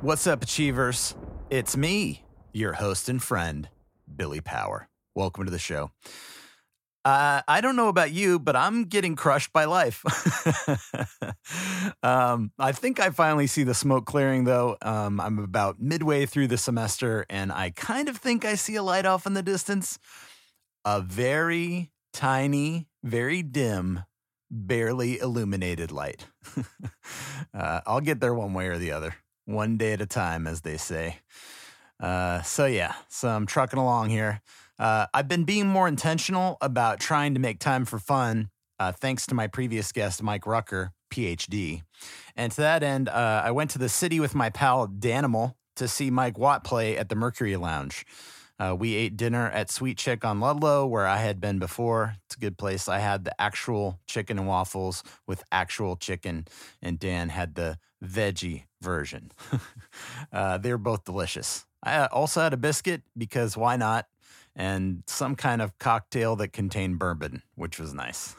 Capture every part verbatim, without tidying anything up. What's up, Achievers? It's me, your host and friend, Billy Power. Welcome to the show. Uh, I don't know about you, but I'm getting crushed by life. um, I think I finally see the smoke clearing, though. Um, I'm about midway through the semester, and I kind of think I see a light off in the distance. A very tiny, very dim, barely illuminated light. uh, I'll get there one way or the other. One day at a time, as they say. Uh, so, yeah. So I'm trucking along here. Uh, I've been being more intentional about trying to make time for fun, uh, thanks to my previous guest, Mike Rucker, P H D. And to that end, uh, I went to the city with my pal, Danimal, to see Mike Watt play at the Mercury Lounge. Uh, we ate dinner at Sweet Chick on Ludlow, where I had been before. It's a good place. I had the actual chicken and waffles with actual chicken, and Dan had the veggie version. uh, they were both delicious. I also had a biscuit, because why not? And some kind of cocktail that contained bourbon, which was nice.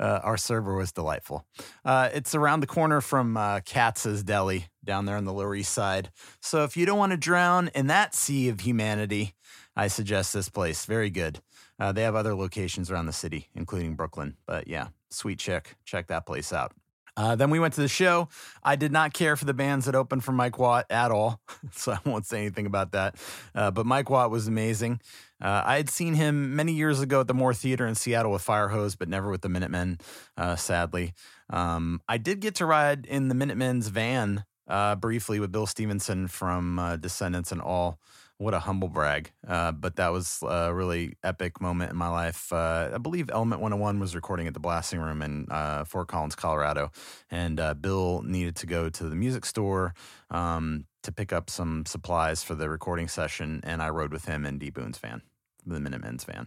uh, our server was delightful. Uh, it's around the corner from uh, Katz's Deli down there on the Lower East Side. So if you don't want to drown in that sea of humanity, I suggest this place. Very good. Uh, they have other locations around the city, including Brooklyn. But yeah, Sweet Chick. Check that place out. Uh, then we went to the show. I did not care for the bands that opened for Mike Watt at all, so I won't say anything about that. Uh, but Mike Watt was amazing. Uh, I had seen him many years ago at the Moore Theater in Seattle with Firehose, but never with the Minutemen, uh, sadly. Um, I did get to ride in the Minutemen's van uh, briefly with Bill Stevenson from uh, Descendants and all. What a humble brag. Uh, but that was a really epic moment in my life. Uh, I believe Element one oh one was recording at the Blasting Room in uh, Fort Collins, Colorado. And uh, Bill needed to go to the music store um, to pick up some supplies for the recording session. And I rode with him in D. Boone's van, the Minutemen's van.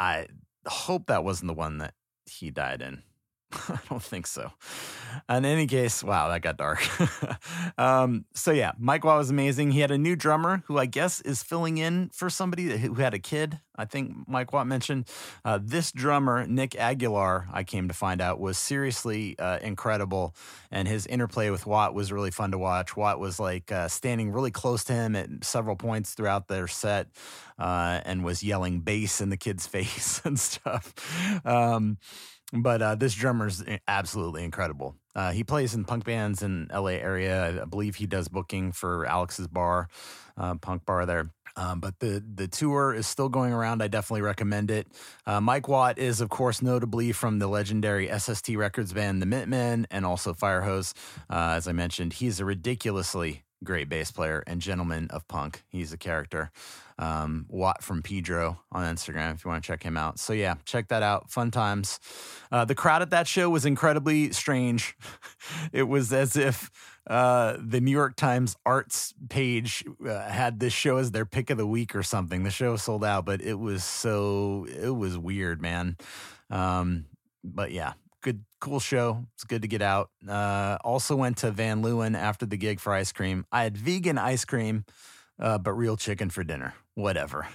I hope that wasn't the one that he died in. I don't think so. In any case, wow, that got dark. um, so yeah, Mike Watt was amazing. He had a new drummer who I guess is filling in for somebody who had a kid. I think Mike Watt mentioned uh, this drummer, Nick Aguilar, I came to find out, was seriously uh, incredible. And his interplay with Watt was really fun to watch. Watt was like uh, standing really close to him at several points throughout their set uh, and was yelling bass in the kid's face and stuff. Um But uh, this drummer's absolutely incredible. Uh, he plays in punk bands in L A area. I believe he does booking for Alex's bar, uh, punk bar there. Um, but the the tour is still going around. I definitely recommend it. Uh, Mike Watt is, of course, notably from the legendary S S T Records band The Minutemen and also Firehose. Uh, as I mentioned, he's a ridiculously great bass player and gentleman of punk. He's a character. Um, Watt from Pedro on Instagram if you want to check him out. So yeah, check that out. Fun times. Uh, the crowd at that show was incredibly strange. It was as if uh, the New York Times arts page uh, had this show as their pick of the week or something. The show sold out, but it was so, it was weird, man. Um, but yeah. Good, cool show. It's good to get out. Uh, also went to Van Leeuwen after the gig for ice cream. I had vegan ice cream, uh, but real chicken for dinner. Whatever.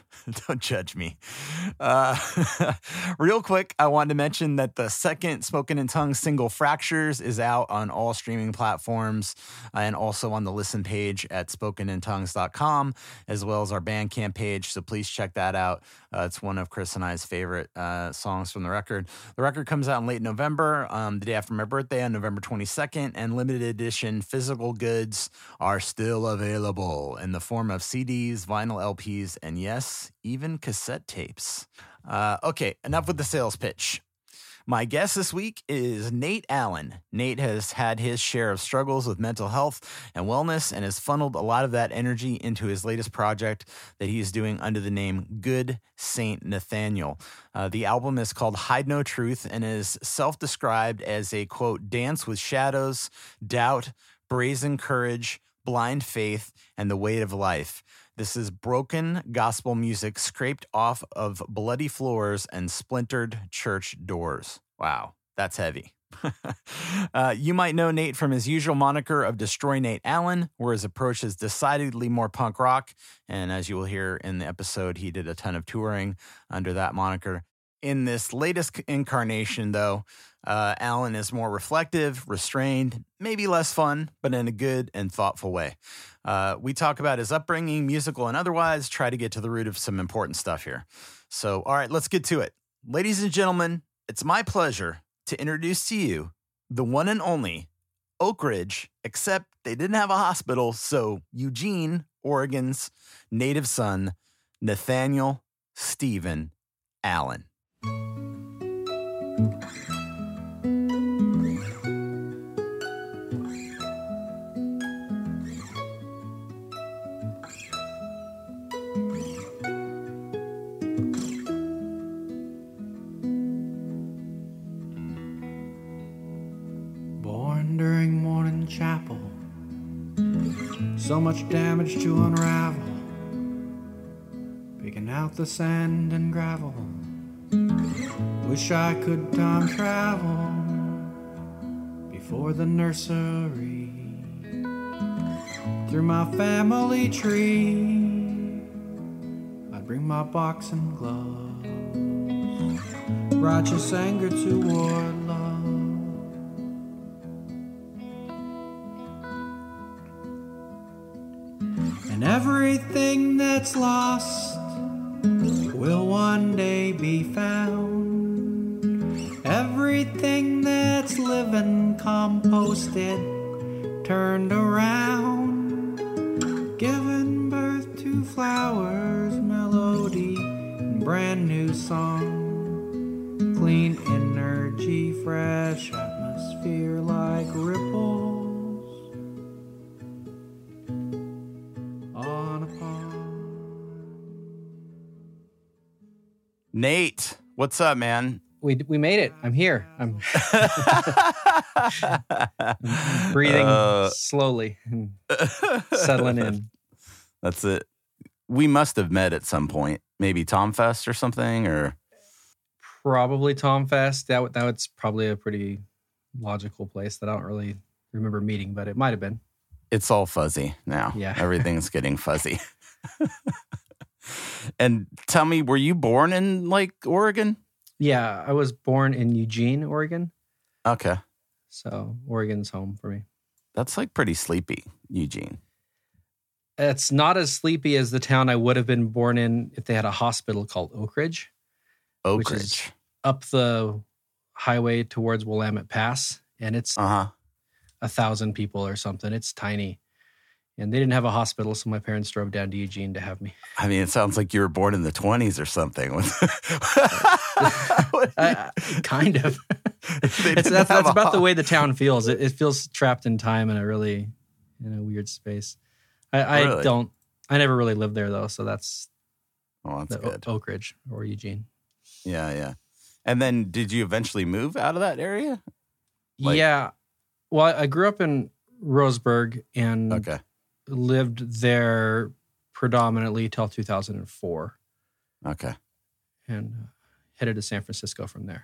Don't judge me. Uh, real quick, I wanted to mention that the second Spoken in Tongues single, Fractures, is out on all streaming platforms and also on the listen page at spoken in tongues dot com, as well as our Bandcamp page. So please check that out. Uh, it's one of Chris and I's favorite uh, songs from the record. The record comes out in late November, um, the day after my birthday on November twenty-second, and limited edition physical goods are still available in the form of C Ds, vinyl L Ps, and yes, even cassette tapes. Uh, okay, enough with the sales pitch. My guest this week is Nate Allen. Nate has had his share of struggles with mental health and wellness and has funneled a lot of that energy into his latest project that he is doing under the name Good Saint Nathanael. Uh, the album is called Hide No Truth and is self-described as a, quote, dance with shadows, doubt, brazen courage, blind faith, and the weight of life. This is broken gospel music scraped off of bloody floors and splintered church doors. Wow, that's heavy. uh, you might know Nate from his usual moniker of Destroy Nate Allen, where his approach is decidedly more punk rock. And as you will hear in the episode, he did a ton of touring under that moniker. In this latest incarnation, though, uh, Allen is more reflective, restrained, maybe less fun, but in a good and thoughtful way. Uh, we talk about his upbringing, musical and otherwise, try to get to the root of some important stuff here. So, all right, let's get to it. Ladies and gentlemen, it's my pleasure to introduce to you the one and only Oak Ridge, except they didn't have a hospital, so Eugene, Oregon's native son, Nathaniel Stephen Allen. Born during morning chapel, so much damage to unravel, picking out the sand and gravel. Wish I could time travel before the nursery, through my family tree. I'd bring my box and gloves, righteous anger toward love. And everything that's lost will one day be found. Everything that's living, composted, turned around, giving birth to flowers, melody, and brand new song. Clean energy, fresh atmosphere like ripples. Nate, what's up, man? We we made it. I'm here. I'm, I'm breathing uh, slowly and settling in. That's it. We must have met at some point. Maybe Tomfest or something, or probably Tomfest. That that was probably a pretty logical place that I don't really remember meeting, but it might have been. It's all fuzzy now. Yeah, everything's getting fuzzy. And tell me, were you born in, like, Oregon? Yeah, I was born in Eugene, Oregon. Okay. So Oregon's home for me. That's, like, pretty sleepy, Eugene. It's not as sleepy as the town I would have been born in if they had a hospital called Oak Ridge. Oak which Ridge. Is up the highway towards Willamette Pass, and it's uh-huh. a thousand people or something. It's tiny. And they didn't have a hospital, so my parents drove down to Eugene to have me. I mean, it sounds like you were born in the twenties or something. uh, kind of. That's, that's about the way the town feels. It, it feels trapped in time in a really, in a weird space. I, really? I don't. I never really lived there though, so that's. Oh, that's good. O- Oak Ridge or Eugene. Yeah, yeah. And then, did you eventually move out of that area? Like, yeah. Well, I grew up in Roseburg, and okay. lived there predominantly till two thousand four. Okay. And uh, headed to San Francisco from there.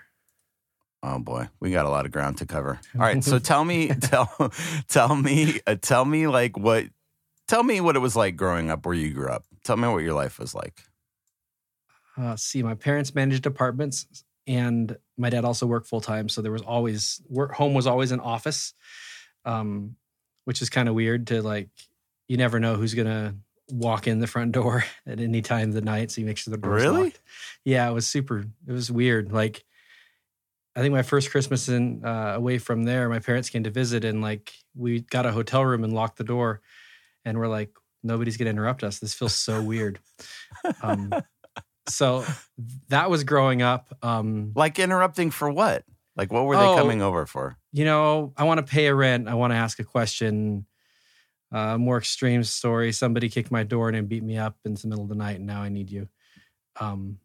Oh boy, we got a lot of ground to cover. All right, so tell me tell tell me uh, tell me like what tell me what it was like growing up where you grew up. Tell me what your life was like. Uh, see, my parents managed apartments, and my dad also worked full time, so there was always work home was always an office. Um which is kind of weird to like you never know who's going to walk in the front door at any time of the night. So you make sure the door's really? locked. Yeah, it was super, it was weird. Like, I think my first Christmas in uh, away from there, my parents came to visit, and like we got a hotel room and locked the door, and we're like, nobody's going to interrupt us. This feels so weird. Um, so that was growing up. Um, like interrupting for what? Like, what were they oh, coming over for? You know, I want to pay a rent. I want to ask a question. Uh, more extreme story. Somebody kicked my door in and beat me up in the middle of the night, and now I need you. Um,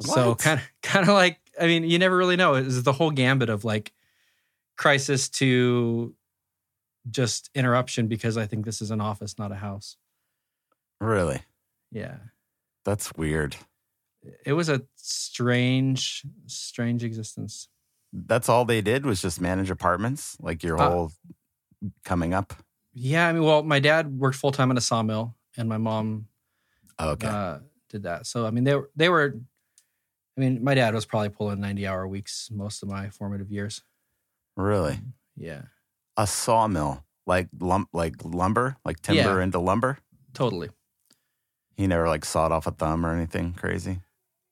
so kind of, kind of like, I mean, you never really know. It's the whole gambit of like crisis to just interruption, because I think this is an office, not a house. Really? Yeah. That's weird. It was a strange, strange existence. That's all they did was just manage apartments, like your whole uh, coming up? Yeah, I mean, well, my dad worked full-time at a sawmill, and my mom oh, okay. uh, did that. So, I mean, they, they were, I mean, my dad was probably pulling ninety-hour weeks most of my formative years. Really? Yeah. A sawmill, like lump, like lumber, like timber yeah. into lumber? Totally. He never like sawed off a thumb or anything crazy?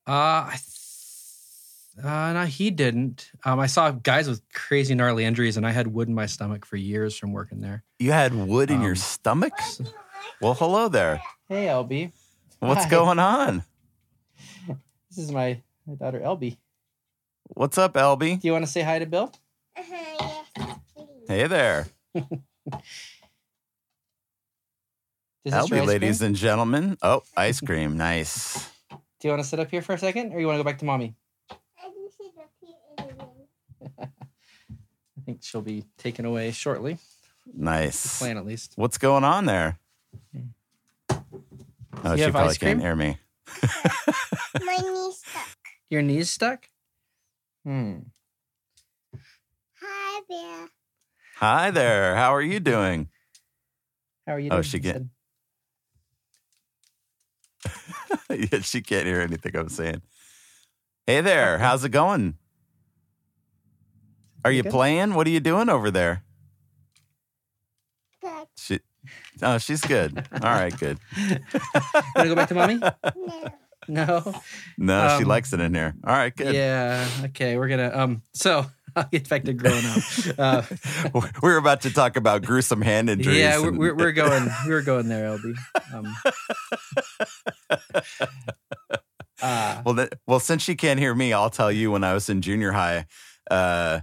Uh, I th- uh no, he didn't. Um, I saw guys with crazy gnarly injuries, and I had wood in my stomach for years from working there. You had wood um, in your stomach? So- well, hello there. Hey, L B. What's Hi. Going on? This is my, my daughter, L B. What's up, L B? Do you want to say hi to Bill? Uh-huh, yes, hey there. L B, ladies and gentlemen. Oh, ice cream. Nice. Do you want to sit up here for a second, or you want to go back to Mommy? I can sit up here in the room. I think she'll be taken away shortly. Nice. That's the plan, at least. What's going on there? Oh, you she probably can't hear me. My knee's stuck. Your knee's stuck? Hmm. Hi there. Hi there. How are you doing? How are you doing? Oh, she can't. Yeah, she can't hear anything I'm saying. Hey there. How's it going? Are you Good. Playing? What are you doing over there? Good. She. Oh, she's good. All right, good. Want to go back to Mommy? No. No? No, um, she likes it in here. All right, good. Yeah, okay, we're going to... Um. So, I'll get back to growing up. Uh, we're about to talk about gruesome hand injuries. Yeah, we're, and, we're, we're going We're going there, L B. Um, uh, well, that, well, since she can't hear me, I'll tell you when I was in junior high, uh,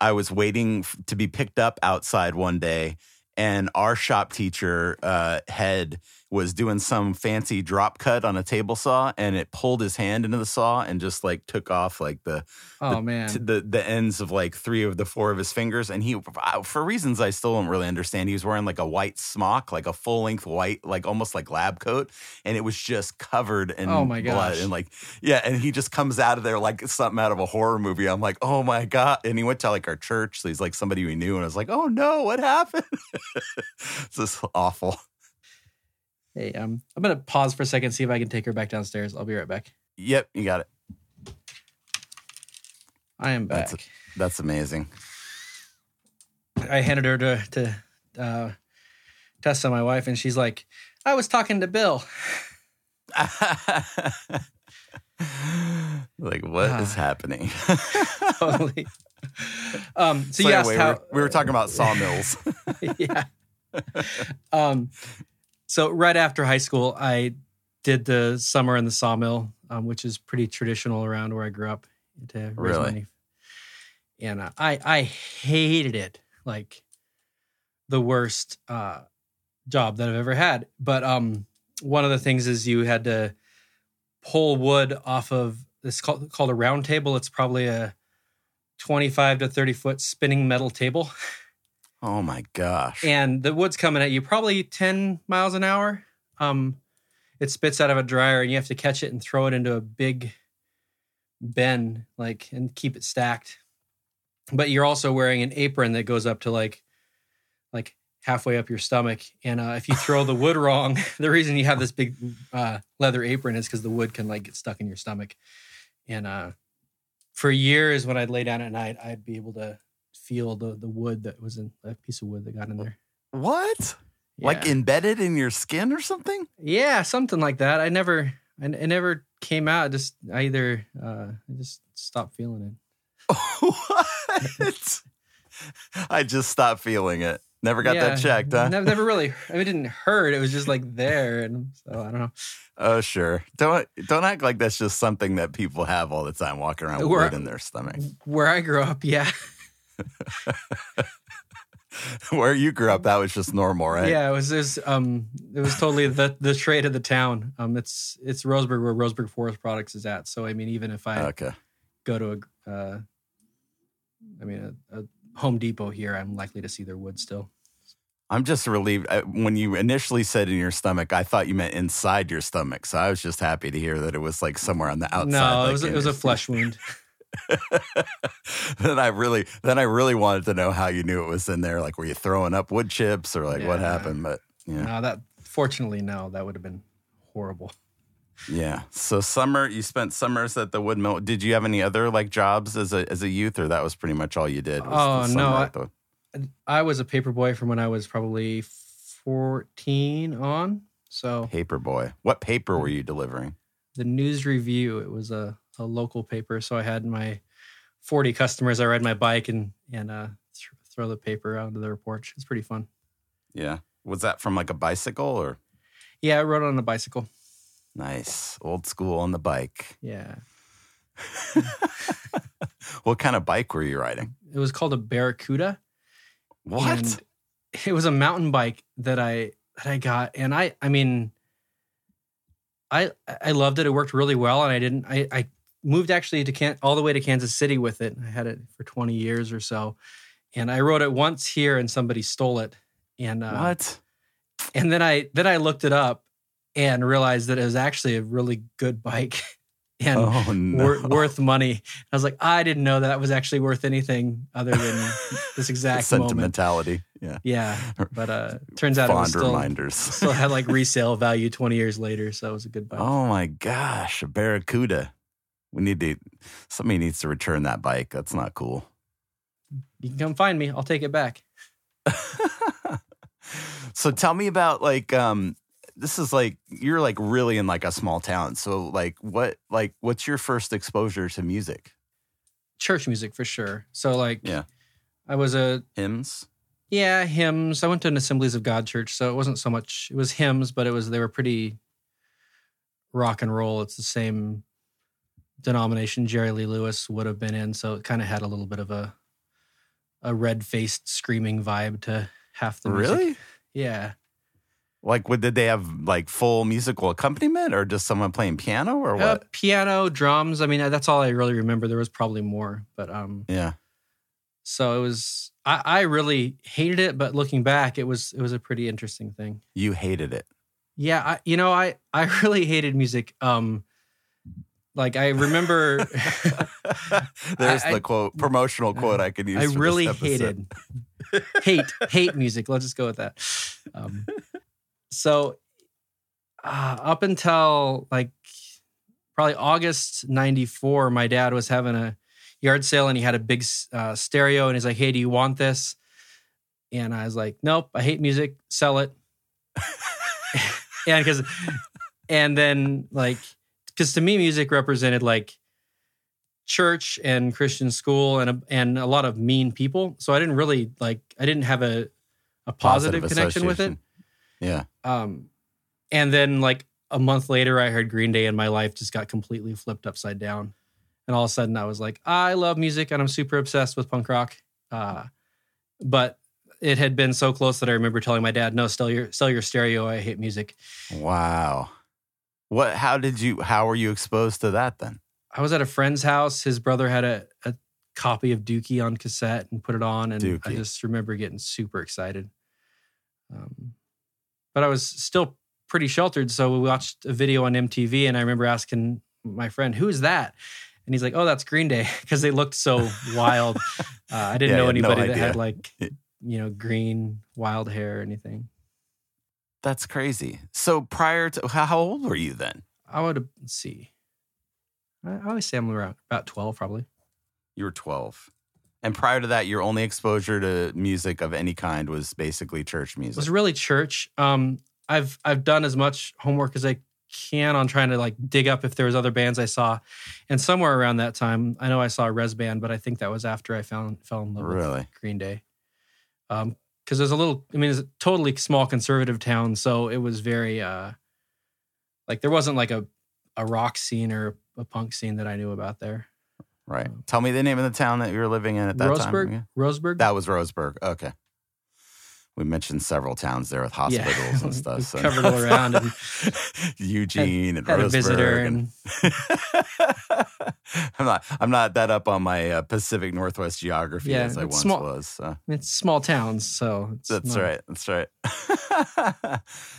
I was waiting to be picked up outside one day. And our shop teacher uh, head was doing some fancy drop cut on a table saw, and it pulled his hand into the saw and just like took off like the oh the, man t- the the ends of like three of the four of his fingers. And he, for reasons I still don't really understand, he was wearing like a white smock, like a full length white, like almost like lab coat, and it was just covered in oh my blood gosh. And like yeah, and he just comes out of there like something out of a horror movie. I'm like, oh my god! And he went to like our church, so he's like somebody we knew, and I was like, oh no, what happened? This is awful. Hey, um, I'm going to pause for a second, see if I can take her back downstairs. I'll be right back. Yep, you got it. I am back. That's, that's amazing. I handed her to, to uh, Tessa, my wife, and she's like, I was talking to Bill. Like, what uh, is happening? Totally. Um, so, so you anyway, asked how... We were, we were talking about sawmills. Yeah. Um, so right after high school, I did the summer in the sawmill, um, which is pretty traditional around where I grew up. To raise really? Money. And uh, I I hated it. Like, the worst uh, job that I've ever had. But um, one of the things is you had to pull wood off of... It's called, called a round table. It's probably a twenty-five to thirty foot spinning metal table. Oh my gosh. And the wood's coming at you probably ten miles an hour. Um, it spits out of a dryer, and you have to catch it and throw it into a big bin, like, and keep it stacked. But you're also wearing an apron that goes up to like, like halfway up your stomach. And uh, if you throw the wood wrong, the reason you have this big uh, leather apron is because the wood can like get stuck in your stomach. And, uh, for years, when I'd lay down at night, I'd be able to feel the, the wood that was in a piece of wood that got in there. What? Yeah. Like embedded in your skin or something? Yeah, something like that. I never, I, it never came out. Just I either, uh, I just stopped feeling it. What? I just stopped feeling it. Never got yeah, that checked, huh? Never, never really. I mean, it didn't hurt. It was just like there, and so I don't know. Oh, sure. Don't don't act like that's just something that people have all the time, walking around with wood in their stomach. Where I grew up, yeah. Where you grew up, that was just normal, right? Yeah, it was. It was, um, it was totally the the trade of the town. Um, it's it's Roseburg, where Roseburg Forest Products is at. So I mean, even if I okay. go to a, uh, I mean a. a Home Depot here, I'm likely to see their wood still. I'm just relieved. When you initially said in your stomach, I thought you meant inside your stomach. So I was just happy to hear that it was like somewhere on the outside. No, like it was, it was a flesh wound. Then I really, then I really wanted to know how you knew it was in there. Like, were you throwing up wood chips or like yeah. what happened? But yeah, no, that fortunately, no, that would have been horrible. Yeah. So summer, you spent summers at the wood mill. Did you have any other like jobs as a as a youth, or that was pretty much all you did? Was oh no, I, the... I was a paper boy from when I was probably fourteen on. So paper boy. What paper were you delivering? The News Review. It was a, a local paper. So I had my forty customers. I ride my bike and and uh, th- throw the paper onto their porch. It's pretty fun. Yeah. Was that from like a bicycle or? Yeah, I rode on a bicycle. Nice. Old school on the bike. Yeah. What kind of bike were you riding? It was called a Barracuda. What? And it was a mountain bike that I that I got. And I I mean, I I loved it. It worked really well. And I didn't I, I moved actually to Can- all the way to Kansas City with it. I had it for twenty years or so. And I rode it once here and somebody stole it. And uh, what? And then I then I looked it up. And realized that it was actually a really good bike and oh, no. wor- worth money. I was like, I didn't know that it was actually worth anything other than this exact sentimentality. Moment. Yeah, yeah. But uh, turns out Fond it was still, reminders. still had like resale value twenty years later, so it was a good bike. Oh my gosh, a Barracuda! We need to. Somebody needs to return that bike. That's not cool. You can come find me. I'll take it back. So tell me about like. Um, This is like, you're like really in like a small town. So like what, like what's your first exposure to music? Church music for sure. So like, yeah, I was a... Hymns? Yeah, hymns. I went to an Assemblies of God church. So it wasn't so much, it was hymns, but it was, they were pretty rock and roll. It's the same denomination Jerry Lee Lewis would have been in. So it kind of had a little bit of a, a red-faced screaming vibe to half the music. Really? Yeah. Like, what, did they have, like, full musical accompaniment or just someone playing piano or what? Uh, piano, drums. I mean, that's all I really remember. There was probably more, but... um, yeah. So it was... I, I really hated it, but looking back, it was it was a pretty interesting thing. You hated it? Yeah. I, you know, I, I really hated music. Um, Like, I remember... There's I, the quote, promotional quote I, I could use I for really this episode. hated... hate, hate music. Let's just go with that. Um So uh, up until like probably August ninety-four, my dad was having a yard sale and he had a big uh, stereo and he's like, hey, do you want this? And I was like, nope, I hate music. Sell it. and, cause, and then like, because to me, music represented like church and Christian school and a, and a lot of mean people. So I didn't really like, I didn't have a, a positive, positive connection with it. Yeah. Um, and then like a month later, I heard Green Day and my life just got completely flipped upside down. And all of a sudden I was like, I love music and I'm super obsessed with punk rock. Uh, but it had been so close that I remember telling my dad, no, sell your, sell your stereo. I hate music. Wow. What, how did you, how were you exposed to that then? I was at a friend's house. His brother had a, a copy of Dookie on cassette and put it on. And Dookie. I just remember getting super excited. Um, But I was still pretty sheltered. So we watched a video on M T V and I remember asking my friend, who's that? And he's like, oh, that's Green Day. Because they looked so wild. Uh, I didn't yeah, know anybody no that had like, you know, green, wild hair or anything. That's crazy. So prior to, how, how old were you then? I would, let's see. I always say I'm around about twelve probably. You were twelve. And prior to that, your only exposure to music of any kind was basically church music. It was really church. Um, I've I've done as much homework as I can on trying to like dig up if there was other bands I saw. And somewhere around that time, I know I saw Res Band, but I think that was after I found, fell in love really? with Green Day. Um, because there's a little, I mean, it's a totally small conservative town, so it was very, uh, like there wasn't like a, a rock scene or a punk scene that I knew about there. Right. Tell me the name of the town that you were living in at that Roseburg, time. Roseburg? That was Roseburg. Okay. We mentioned several towns there with hospitals yeah. and stuff. So. Covered all around. And Eugene had, and had Roseburg. A visitor. And... I'm, not, I'm not that up on my uh, Pacific Northwest geography yeah, as I once small, was. So. It's small towns, so. It's that's not... right. That's right.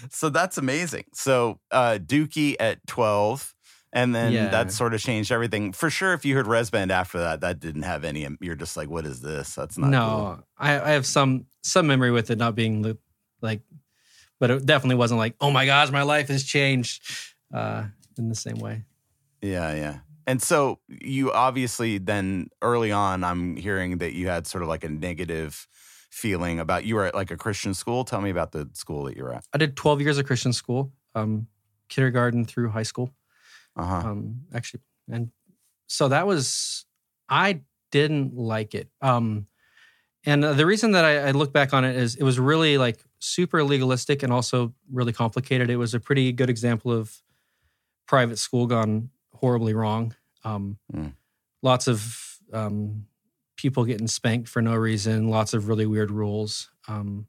So that's amazing. So uh, Dookie at twelve. And then yeah. that sort of changed everything. For sure, if you heard Res Band after that, that didn't have any. You're just like, what is this? That's not No, cool. I, I have some some memory with it not being like, but it definitely wasn't like, oh my gosh, my life has changed. Uh, in the same way. Yeah, yeah. And so you obviously then early on, I'm hearing that you had sort of like a negative feeling about, you were at like a Christian school. Tell me about the school that you were at. I did twelve years of Christian school, um, kindergarten through high school. Uh-huh. Um, actually, and so that was, I didn't like it. Um, and the reason that I, I look back on it is it was really like super legalistic and also really complicated. It was a pretty good example of private school gone horribly wrong. Um, mm. Lots of um, people getting spanked for no reason. Lots of really weird rules. Um,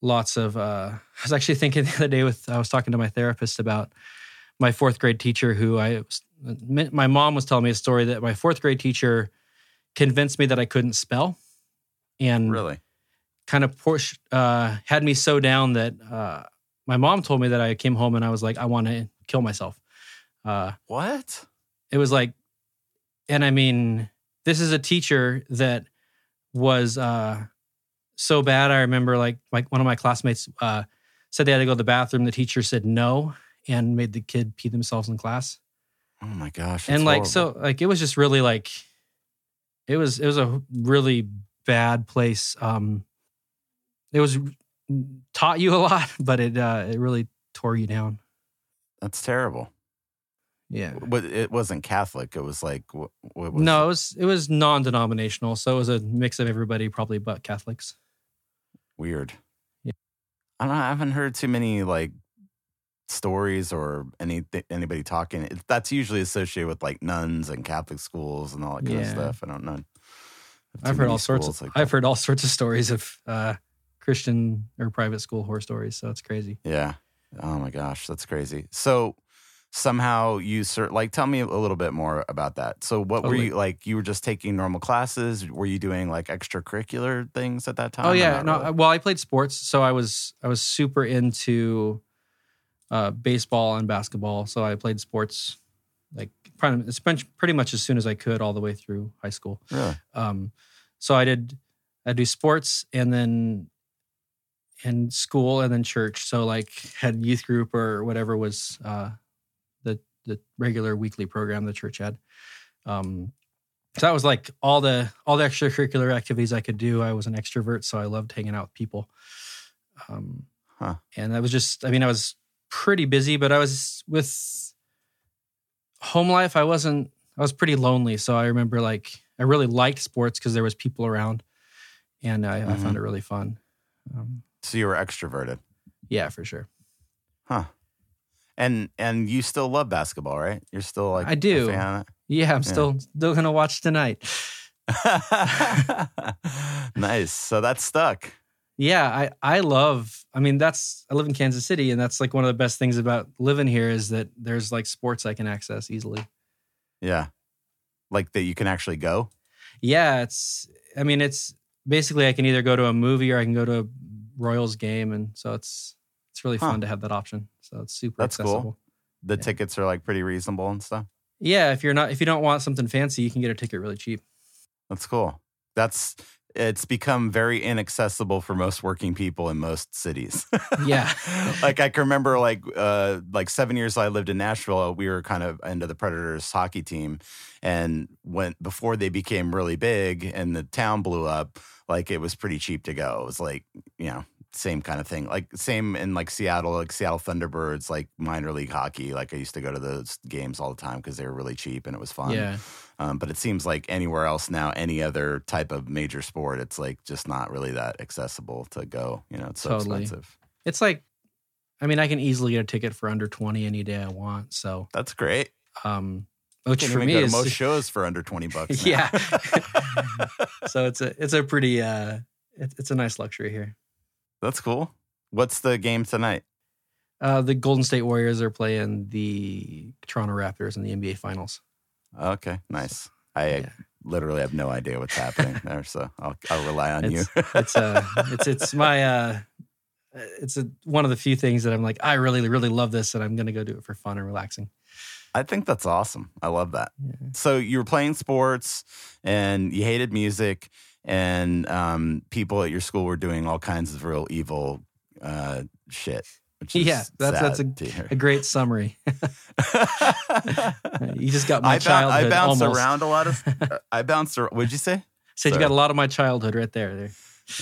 lots of, uh, I was actually thinking the other day with, I was talking to my therapist about my fourth grade teacher who I, my mom was telling me a story that my fourth grade teacher convinced me that I couldn't spell. And really kind of pushed, uh, had me so down that uh, my mom told me that I came home and I was like, I want to kill myself. Uh, what? It was like, and I mean, this is a teacher that was uh, so bad. I remember like like one of my classmates uh, said they had to go to the bathroom. The teacher said no and made the kid pee themselves in class. Oh my gosh. And like, horrible. So like, it was just really like, it was, it was a really bad place. Um, it was taught you a lot, but it, uh, it really tore you down. That's terrible. Yeah, but it wasn't Catholic. It was like what, what was no, it? it was it was non-denominational, so it was a mix of everybody, probably but Catholics. Weird. Yeah, I don't know, I haven't heard too many like stories or any anybody talking. That's usually associated with like nuns and Catholic schools and all that kind yeah. of stuff. I don't know. I've heard all sorts. Of, like I've heard all sorts of stories of uh, Christian or private school horror stories. So it's crazy. Yeah. Oh my gosh, that's crazy. So. Somehow you sort like tell me a little bit more about that. So what totally. were you like? You were just taking normal classes. Were you doing like extracurricular things at that time? Oh yeah, no. Really? Well, I played sports, so I was I was super into uh, baseball and basketball. So I played sports like pretty much as soon as I could, all the way through high school. Really? Um, so I did I do sports and then in school and then church. So like had youth group or whatever was. Uh, the regular weekly program the church had. Um, so that was like all the all the extracurricular activities I could do. I was an extrovert, so I loved hanging out with people. Um, huh. And that was just, I mean, I was pretty busy, but I was with home life. I wasn't, I was pretty lonely. So I remember like, I really liked sports because there was people around and I, mm-hmm. I found it really fun. Um, so you were extroverted? Yeah, for sure. Huh. And and you still love basketball, right? You're still like I do. A fan of it? Yeah, I'm still yeah. still gonna watch tonight. Nice. So that's stuck. Yeah, I, I love. I mean, that's I live in Kansas City, and that's like one of the best things about living here is that there's like sports I can access easily. Yeah, like that you can actually go. Yeah, it's. I mean, it's basically I can either go to a movie or I can go to a Royals game, and so it's. It's really fun huh. to have that option. So it's super That's accessible. Cool. The yeah. tickets are like pretty reasonable and stuff. Yeah, if you're not if you don't want something fancy, you can get a ticket really cheap. That's cool. That's it's become very inaccessible for most working people in most cities. Yeah. Like I can remember like uh like seven years I lived in Nashville, we were kind of into the Predators hockey team and when before they became really big and the town blew up, like it was pretty cheap to go. It was like, you know, same kind of thing. Like same in like Seattle, like Seattle Thunderbirds, like minor league hockey. Like I used to go to those games all the time because they were really cheap and it was fun. Yeah. Um, but it seems like anywhere else now, any other type of major sport, it's like just not really that accessible to go. You know, it's so totally. expensive. It's like, I mean, I can easily get a ticket for under twenty any day I want. So that's great. Um, which you can for even me go to is most shows for under twenty bucks. Now. Yeah. So it's a, it's a pretty, uh, it, it's a nice luxury here. That's cool. What's the game tonight? Uh, the Golden State Warriors are playing the Toronto Raptors in the N B A Finals. Okay, nice. I yeah. literally have no idea what's happening there, so I'll, I'll rely on it's, you. it's uh, it's it's my uh, it's a, one of the few things that I'm like, I really really love this, and I'm gonna go do it for fun and relaxing. I think that's awesome. I love that. Yeah. So you were playing sports, and you hated music. And um, people at your school were doing all kinds of real evil uh, shit. Which is yeah, that's sad, that's a, a great summary. You just got my I childhood. Ba- I bounced almost. around a lot of. I bounced. Around, what'd you say? Said Sorry. You got a lot of my childhood right there. There.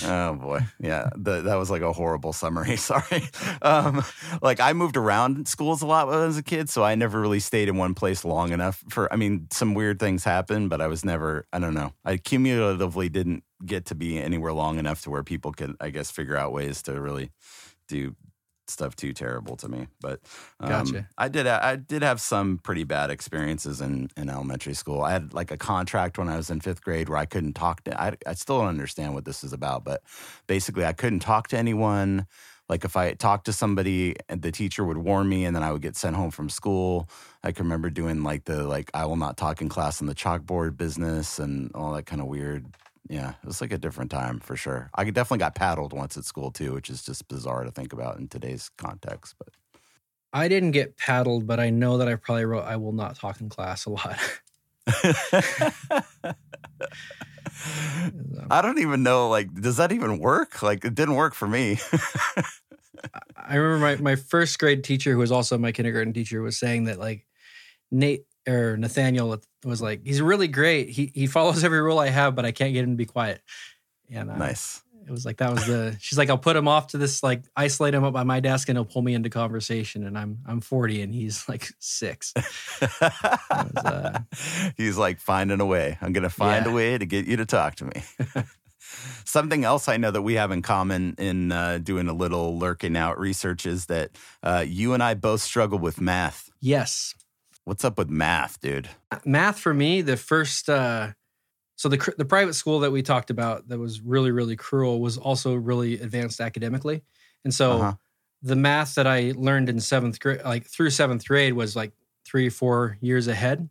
Oh boy, yeah, the, that was like a horrible summary. Sorry, um, like I moved around schools a lot when I was a kid, so I never really stayed in one place long enough. For I mean, some weird things happened, but I was never. I don't know. I cumulatively didn't get to be anywhere long enough to where people could, I guess, figure out ways to really do stuff too terrible to me. But um, gotcha. I did. I did have some pretty bad experiences in, in elementary school. I had like a contract when I was in fifth grade where I couldn't talk to. I, I still don't understand what this is about, but basically I couldn't talk to anyone. Like if I talked to somebody, the teacher would warn me, and then I would get sent home from school. I can remember doing like the like I will not talk in class on the chalkboard business and all that kind of weird. Yeah, it was like a different time for sure. I definitely got paddled once at school too, which is just bizarre to think about in today's context. But I didn't get paddled, but I know that I probably wrote "I will not talk in class" a lot. I don't even know. Like, does that even work? Like, it didn't work for me. I remember my, my first grade teacher, who was also my kindergarten teacher, was saying that like Nate or Nathaniel was like, he's really great. He he follows every rule I have, but I can't get him to be quiet. And uh, nice. It was like, that was the, she's like, I'll put him off to this, like isolate him up by my desk and he'll pull me into conversation. And I'm, I'm forty and he's like six. was, uh, he's like finding a way. I'm going to find yeah. a way to get you to talk to me. Something else I know that we have in common in uh, doing a little lurking out research is that uh, you and I both struggle with math. Yes. What's up with math, dude? Math for me, the first, uh, so the the private school that we talked about that was really, really cruel was also really advanced academically. And so uh-huh. the math that I learned in seventh grade, like through seventh grade was like three, four years ahead.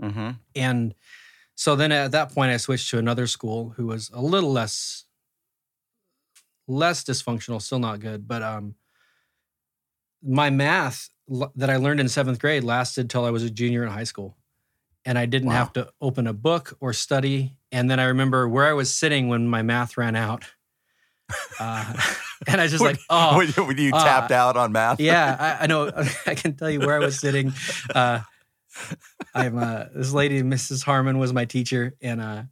Mm-hmm. And so then at that point I switched to another school who was a little less, less dysfunctional, still not good. But um, my math that I learned in seventh grade lasted till I was a junior in high school, and I didn't wow. have to open a book or study. And then I remember where I was sitting when my math ran out, uh, and I was just when, like, "Oh, when you, when you uh, tapped out on math." Yeah, I, I know. I can tell you where I was sitting. Uh, I'm uh, this lady, Missus Harmon, was my teacher, and uh,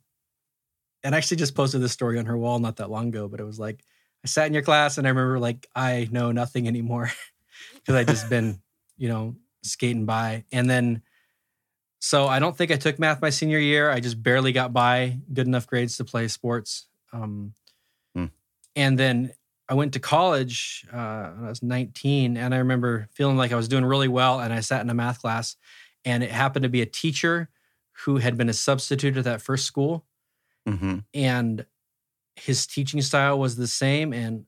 and actually just posted this story on her wall not that long ago. But it was like I sat in your class, and I remember like I know nothing anymore. Because I just been, you know, skating by. And then, so I don't think I took math my senior year. I just barely got by, good enough grades to play sports. Um, mm. And then I went to college uh, when I was nineteen, and I remember feeling like I was doing really well, and I sat in a math class, and it happened to be a teacher who had been a substitute at that first school. Mm-hmm. And his teaching style was the same, and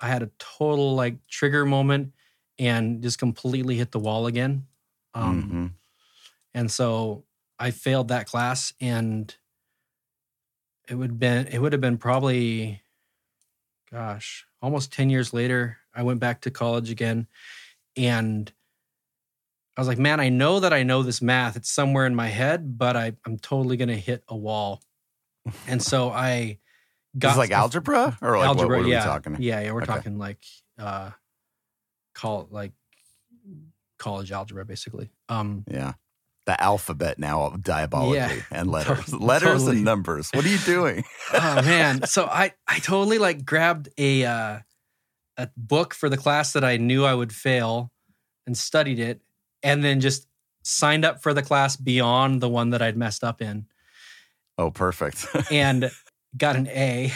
I had a total, like, trigger moment. And just completely hit the wall again. Um, mm-hmm. And so I failed that class, and it would been it would have been probably, gosh, almost ten years later, I went back to college again. And I was like, man, I know that I know this math. It's somewhere in my head, but I, I'm totally going to hit a wall. And so I got... This is like algebra? Or like algebra, what, what are yeah, we talking? Yeah, yeah, we're okay. talking like... Uh, Call like college algebra, basically. Um, yeah, the alphabet now diabolically yeah, and letters, to- letters totally. And numbers. What are you doing? Oh man! So I, I totally like grabbed a uh, a book for the class that I knew I would fail, and studied it, and then just signed up for the class beyond the one that I'd messed up in. Oh, perfect! And got an A.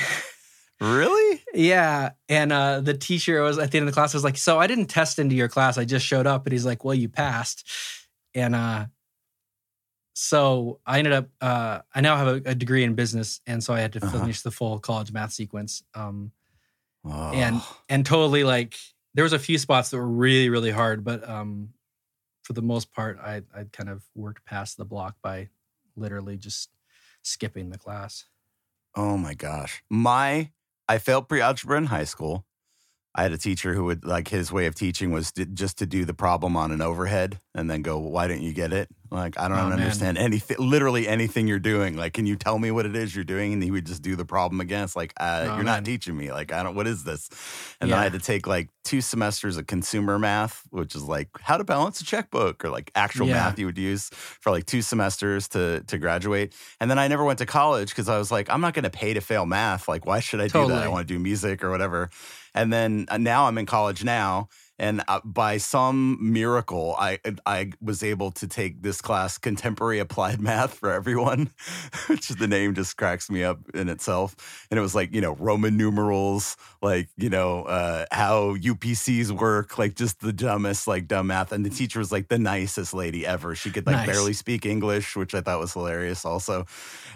Really? Yeah. And uh, the teacher was at the end of the class was like, so I didn't test into your class. I just showed up. And he's like, well, you passed. And uh, so I ended up, uh, I now have a, a degree in business. And so I had to uh-huh. finish the full college math sequence. Um, oh. And and totally like, there was a few spots that were really, really hard. But um, for the most part, I I kind of worked past the block by literally just skipping the class. Oh my gosh. My... I failed pre-algebra in high school. I had a teacher who would, like, his way of teaching was to, just to do the problem on an overhead and then go, well, why didn't you get it? Like, I don't oh, understand anything, literally anything you're doing. Like, can you tell me what it is you're doing? And he would just do the problem again. It's like, uh, oh, you're man. not teaching me. Like, I don't, what is this? And yeah. then I had to take like two semesters of consumer math, which is like how to balance a checkbook or like actual yeah. math you would use for like two semesters to, to graduate. And then I never went to college because I was like, I'm not going to pay to fail math. Like, why should I totally. do that? I want to do music or whatever. And then uh, now I'm in college now. And by some miracle, I I was able to take this class, Contemporary Applied Math for Everyone, which the name just cracks me up in itself. And it was like, you know, Roman numerals, like, you know, uh, how U P Cs work, like just the dumbest, like dumb math. And the teacher was like the nicest lady ever. She could like nice. barely speak English, which I thought was hilarious also.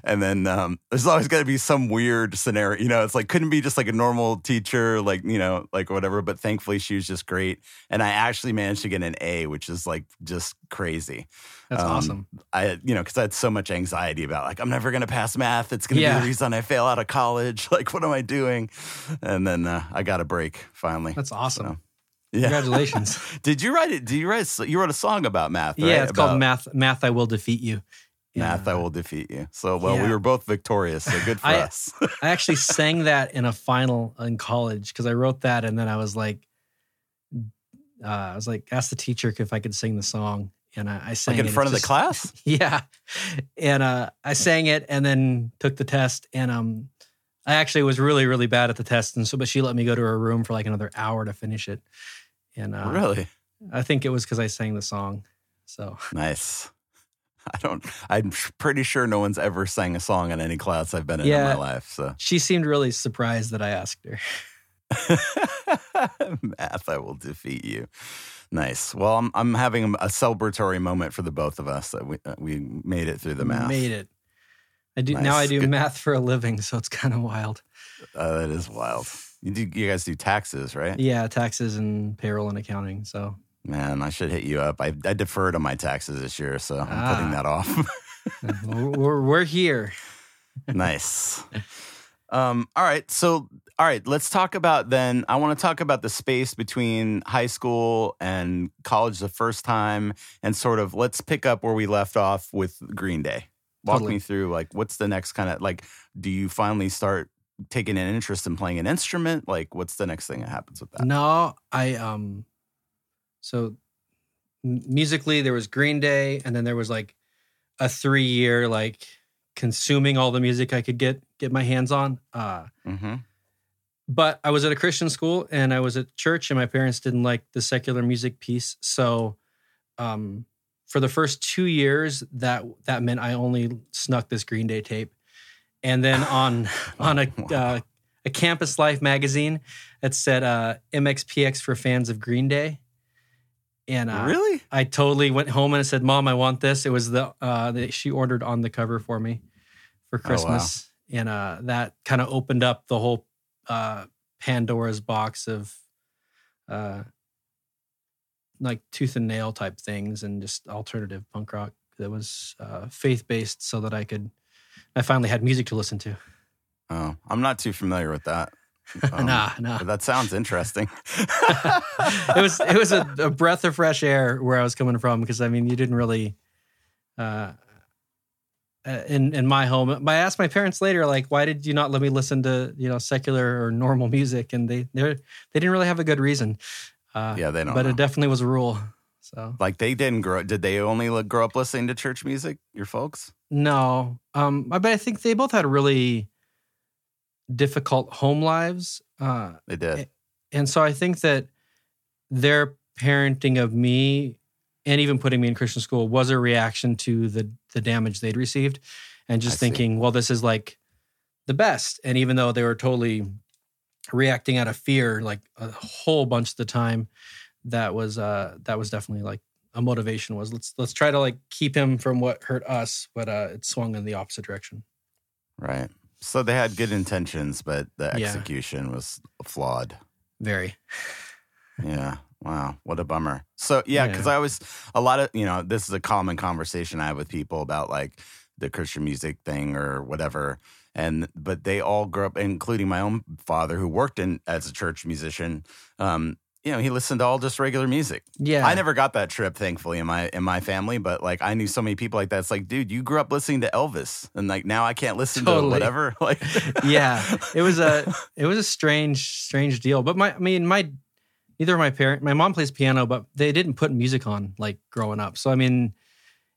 And then um, there's always got to be some weird scenario, you know, it's like couldn't be just like a normal teacher, like, you know, like whatever. But thankfully, she was just great. And I actually managed to get an A, which is like just crazy. That's um, awesome. I, you know, because I had so much anxiety about like, I'm never going to pass math. It's going to yeah. be the reason I fail out of college. Like, what am I doing? And then uh, I got a break finally. That's awesome. So, yeah. Congratulations. Did you write it? Did you write? You wrote a song about math, right? Yeah, it's about, called Math. Math, I Will Defeat You. Math, yeah. I Will Defeat You. So, well, yeah. we were both victorious. So good for I, us. I actually sang that in a final in college because I wrote that, and then I was like. Uh, I was like, ask the teacher if I could sing the song. And I, I sang like in it. in front of just, the class? Yeah. And uh, I sang it and then took the test. And um, I actually was really, really bad at the test. And so, but she let me go to her room for like another hour to finish it. And uh, really? I think it was because I sang the song. So nice. I don't, I'm pretty sure no one's ever sang a song in any class I've been in yeah, in my life. So she seemed really surprised that I asked her. Math, I Will Defeat You. Nice. Well, I'm I'm having a celebratory moment for the both of us that we uh, we made it through the math. Made it. I do nice. Now. I do Good. math for a living, so it's kind of wild. Uh, that is wild. You do. You guys do taxes, right? Yeah, taxes and payroll and accounting. So man, I should hit you up. I I deferred on my taxes this year, so I'm ah. putting that off. we're we're here. Nice. Um. All right. So. All right, let's talk about then, I want to talk about the space between high school and college the first time and sort of let's pick up where we left off with Green Day. Walk totally. me through, like, what's the next kind of, like, do you finally start taking an interest in playing an instrument? Like, what's the next thing that happens with that? No, I, um, so musically there was Green Day and then there was, like, a three-year, like, consuming all the music I could get, get my hands on. Uh, mm-hmm. But I was at a Christian school and I was at church and my parents didn't like the secular music piece. So um, for the first two years, that that meant I only snuck this Green Day tape. And then on on a, uh, a Campus Life magazine that said uh, M X P X for fans of Green Day. And uh, really? I totally went home and I said, Mom, I want this. It was the uh, that she ordered on the cover for me for Christmas. Oh, wow. And uh, that kind of opened up the whole Uh, Pandora's box of uh, like Tooth and Nail type things and just alternative punk rock that was uh, faith-based so that I could, I finally had music to listen to. Oh, I'm not too familiar with that. Um, nah, nah. But that sounds interesting. It was it was a, a breath of fresh air where I was coming from because, I mean, you didn't really... Uh, Uh, in in my home, I asked my parents later, like, why did you not let me listen to, you know, secular or normal music? And they they didn't really have a good reason. Uh, yeah, they don't. But know. It definitely was a rule. So, like, they didn't grow. Did they only look, grow up listening to church music? Your folks? No, um, but I think they both had really difficult home lives. Uh, they did, and so I think that their parenting of me. And even putting me in Christian school was a reaction to the the damage they'd received and just I thinking, see. well, this is like the best. And even though they were totally reacting out of fear, like a whole bunch of the time, that was uh, that was definitely like a motivation was let's let's try to like keep him from what hurt us, but uh, it swung in the opposite direction. Right. So they had good intentions, but the execution yeah. was flawed. Very. Yeah. Wow, what a bummer. So, yeah, because yeah. I always, a lot of, you know, this is a common conversation I have with people about, like, the Christian music thing or whatever. And, but they all grew up, including my own father, who worked in as a church musician, um, you know, he listened to all just regular music. Yeah. I never got that trip, thankfully, in my in my family. But, like, I knew so many people like that. It's like, dude, you grew up listening to Elvis. And, like, now I can't listen totally. to whatever. Like, yeah. It was a it was a strange, strange deal. But, my I mean, my neither of my parents, my mom plays piano, but they didn't put music on, like, growing up. So, I mean,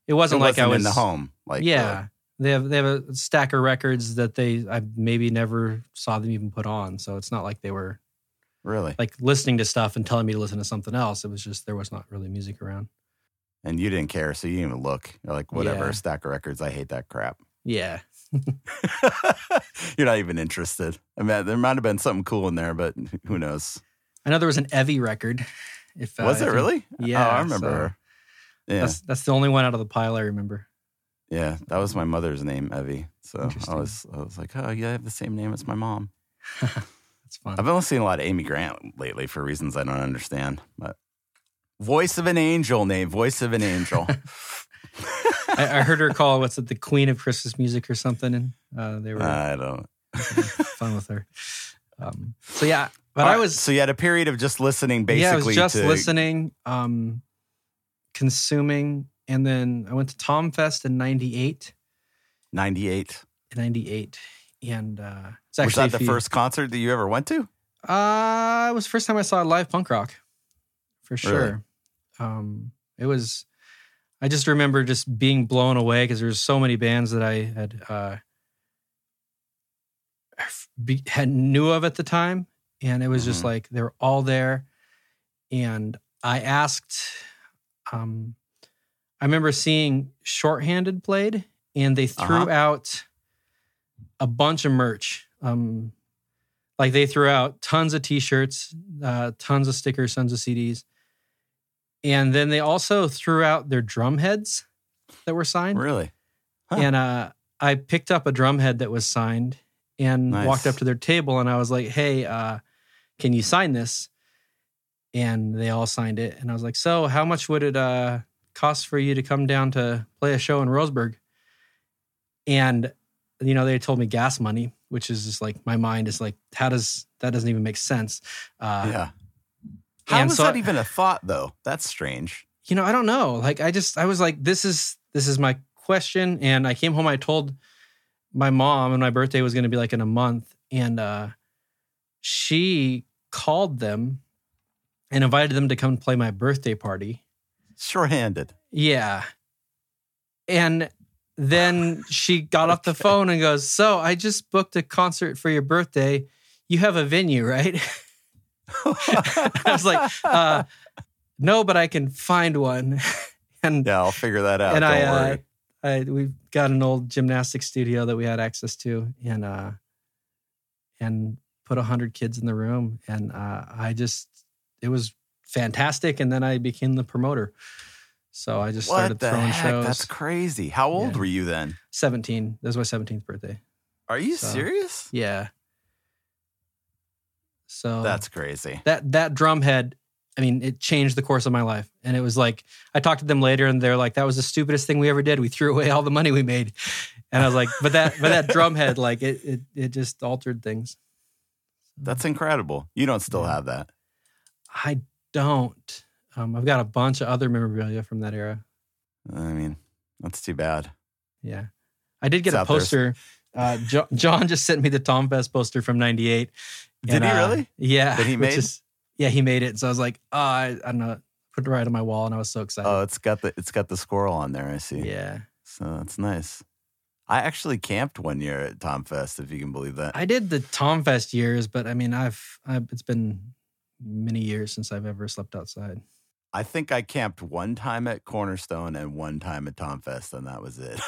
it wasn't it like wasn't I was. in the home. Like, yeah. Uh, they have they have a stack of records that they I maybe never saw them even put on. So, it's not like they were. Really? Like listening to stuff and telling me to listen to something else. It was just, there was not really music around. And you didn't care, so you didn't even look. You're like, whatever, yeah. stack of records, I hate that crap. Yeah. You're not even interested. I mean, there might have been something cool in there, but who knows? I know there was an Evie record. If, was uh, it if really? You, yeah. Oh, I remember so her. Yeah. That's, that's the only one out of the pile I remember. Yeah, that was my mother's name, Evie. So I was, I was like, oh, yeah, I have the same name as my mom. Fun. I've been listening to a lot of Amy Grant lately for reasons I don't understand. But voice of an angel, Nate. Voice of an angel. I, I heard her call, what's it, the Queen of Christmas Music or something. And uh, they were I don't fun with her. Um, so yeah, but right, I was so you had a period of just listening, basically. Yeah, I was just to, listening, um, consuming, and then I went to Tomfest in ninety-eight. ninety-eight. ninety-eight. And uh, it's actually was that the first concert that you ever went to? Uh, it was the first time I saw live punk rock, for sure. Really? Um, it was. I just remember just being blown away because there was so many bands that I had uh, be, had knew of at the time, and it was mm-hmm. just like they were all there. And I asked. Um, I remember seeing Shorthanded played, and they threw uh-huh. out a bunch of merch. Um, like they threw out tons of t-shirts, uh, tons of stickers, tons of C Ds. And then they also threw out their drum heads that were signed. Really? Huh. And uh, I picked up a drum head that was signed and nice. walked up to their table and I was like, hey, uh, can you sign this? And they all signed it. And I was like, so how much would it uh, cost for you to come down to play a show in Roseburg? And you know, they told me gas money, which is just like, my mind is like, how does, that doesn't even make sense. Uh, yeah. How is so that I, even a thought though? That's strange. You know, I don't know. Like, I just, I was like, this is, this is my question. And I came home, I told my mom and my birthday was going to be like in a month. And uh, she called them and invited them to come play my birthday party. Shorthanded. Yeah. And then she got off the okay. phone and goes, so I just booked a concert for your birthday. You have a venue, right? I was like, uh, no, but I can find one. And yeah, I'll figure that out. And Don't I, worry. Uh, I, we've got an old gymnastics studio that we had access to and uh, and put one hundred kids in the room. And uh, I just, it was fantastic. And then I became the promoter. So I just started throwing heck? shows. That's crazy. How old yeah. were you then? seventeen. That was my seventeenth birthday. Are you so, serious? Yeah. So that's crazy. That that drumhead, I mean, it changed the course of my life. And it was like, I talked to them later and they're like, that was the stupidest thing we ever did. We threw away all the money we made. And I was like, but that but that drumhead, like it, it it just altered things. That's incredible. You don't still yeah. have that. I don't. Um, I've got a bunch of other memorabilia from that era. I mean, that's too bad. Yeah. I did get it's a poster. Uh, jo- John just sent me the Tomfest poster from ninety-eight. Did and, he really? Uh, yeah. Did he make it? Yeah, he made it. So I was like, oh, I, I don't know. Put it right on my wall and I was so excited. Oh, it's got the it's got the squirrel on there. I see. Yeah. So that's nice. I actually camped one year at Tomfest, if you can believe that. I did the Tomfest years, but I mean, I've, I've it's been many years since I've ever slept outside. I think I camped one time at Cornerstone and one time at Tomfest, and that was it.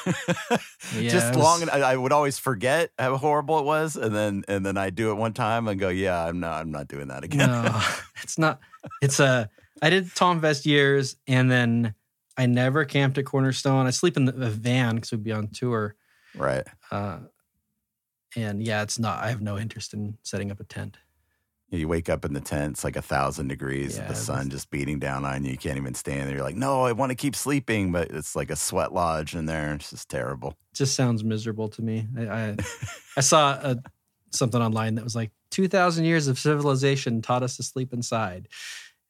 yeah, Just it was... long, I, I would always forget how horrible it was, and then and then I do it one time and go, "Yeah, I'm not, I'm not doing that again." No, it's not. It's a. I did Tomfest years, and then I never camped at Cornerstone. I sleep in the, the van because we'd be on tour, right? Uh, and yeah, it's not. I have no interest in setting up a tent. You wake up in the tent, it's like a thousand degrees, yeah, the sun just beating down on you. You can't even stand there. You're like, no, I want to keep sleeping, but it's like a sweat lodge in there. It's just terrible. It just sounds miserable to me. I I, I saw a, something online that was like, two thousand years of civilization taught us to sleep inside.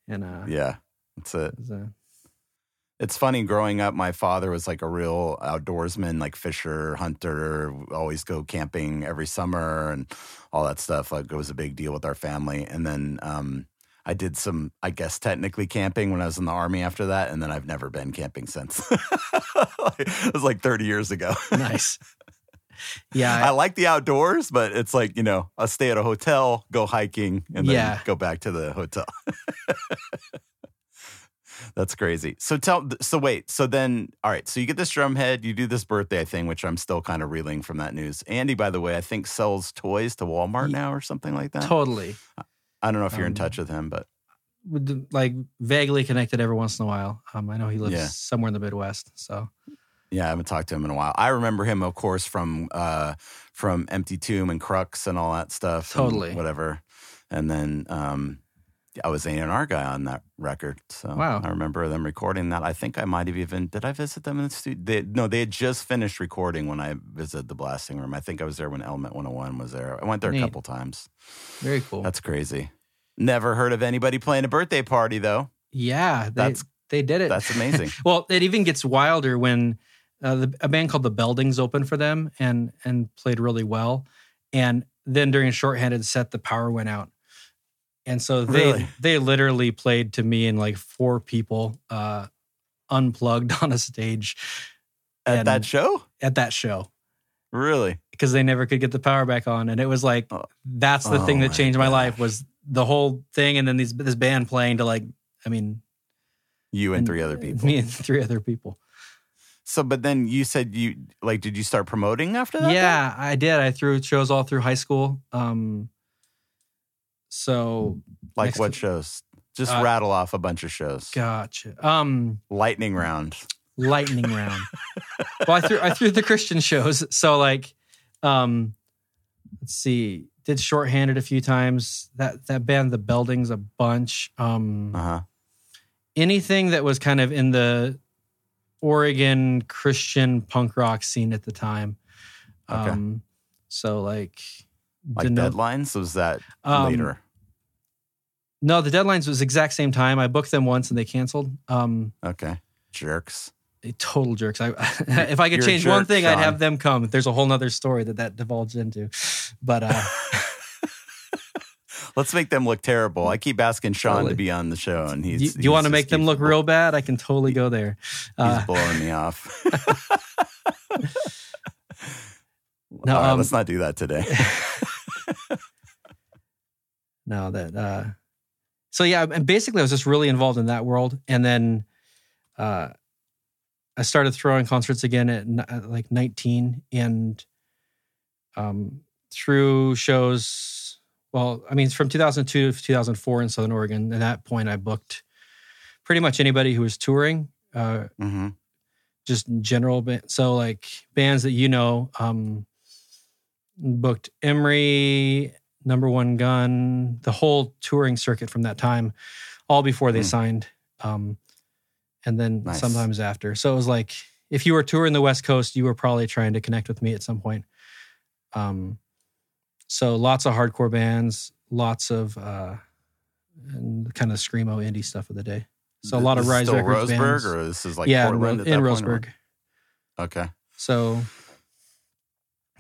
And uh, yeah, that's it. It was, uh, it's funny, growing up, my father was like a real outdoorsman, like fisher, hunter, always go camping every summer and all that stuff. Like, it was a big deal with our family. And then um, I did some, I guess, technically camping when I was in the Army after that. And then I've never been camping since. It was like thirty years ago. Nice. Yeah. I, I like the outdoors, but it's like, you know, I'll stay at a hotel, go hiking, and then yeah. go back to the hotel. That's crazy. So tell, so wait, so then, all right, so you get this drumhead, you do this birthday thing, which I'm still kind of reeling from that news. Andy, by the way, I think sells toys to Walmart now or something like that. Totally. I don't know if you're um, in touch with him, but. Like vaguely connected every once in a while. Um, I know he lives yeah. somewhere in the Midwest, so. Yeah, I haven't talked to him in a while. I remember him, of course, from uh, from Empty Tomb and Crux and all that stuff. Totally. And whatever. And then um, I was an A and R guy on that record. So wow. I remember them recording that. I think I might have even, did I visit them in the studio? They, no, they had just finished recording when I visited the Blasting Room. I think I was there when Element one oh one was there. I went there Neat. a couple times. Very cool. That's crazy. Never heard of anybody playing a birthday party, though. Yeah. They, that's, they did it. That's amazing. Well, it even gets wilder when... Uh, the, a band called The Beldings opened for them and and played really well. And then during a Shorthanded set, the power went out. And so they really? they literally played to me and like four people uh, unplugged on a stage. At and, that show? At that show. Really? Because they never could get the power back on. And it was like, oh. that's the oh thing that changed my, my life was the whole thing. And then these this band playing to like, I mean. You and, and three other people. Me and three other people. So, but then you said you, like, did you start promoting after that? Yeah, I did. I threw shows all through high school. Um, so. Like what shows? Just uh, rattle off a bunch of shows. Gotcha. Um, lightning round. Lightning round. Well, I threw, I threw the Christian shows. So, like, um, let's see. Did Shorthanded a few times. That that band, The Beldings, a bunch. Um, uh-huh. Anything that was kind of in the... Oregon Christian punk rock scene at the time. Okay. Um, so like... Like Deno- Deadlines? Was that um, later? No, the Deadlines was the exact same time. I booked them once and they canceled. Um, okay. Jerks. Total jerks. I, if I could You're change jerk, one thing, Sean. I'd have them come. There's a whole nother story that that divulged into. But... Uh, Let's make them look terrible. I keep asking Sean totally. to be on the show, and he's. Do you, he's you want to make them look blowing, real bad? I can totally go there. Uh, he's blowing me off. No, right, um, let's not do that today. no, that. Uh, so yeah, and basically, I was just really involved in that world, and then uh, I started throwing concerts again at, at like nineteen, and um, through shows. Well, I mean, from two thousand two to two thousand four in Southern Oregon. At that point, I booked pretty much anybody who was touring, uh, mm-hmm. just in general. So, like, bands that you know, um, booked Emery, Number One Gun, the whole touring circuit from that time, all before they mm. signed, um, and then nice. sometimes after. So it was like, if you were touring the West Coast, you were probably trying to connect with me at some point. Um So lots of hardcore bands, lots of uh, kind of screamo indie stuff of the day. So a lot this of Rise Records Roseburg, bands. Or this is like yeah, Portland in, at in that Roseburg. Point or... Okay. So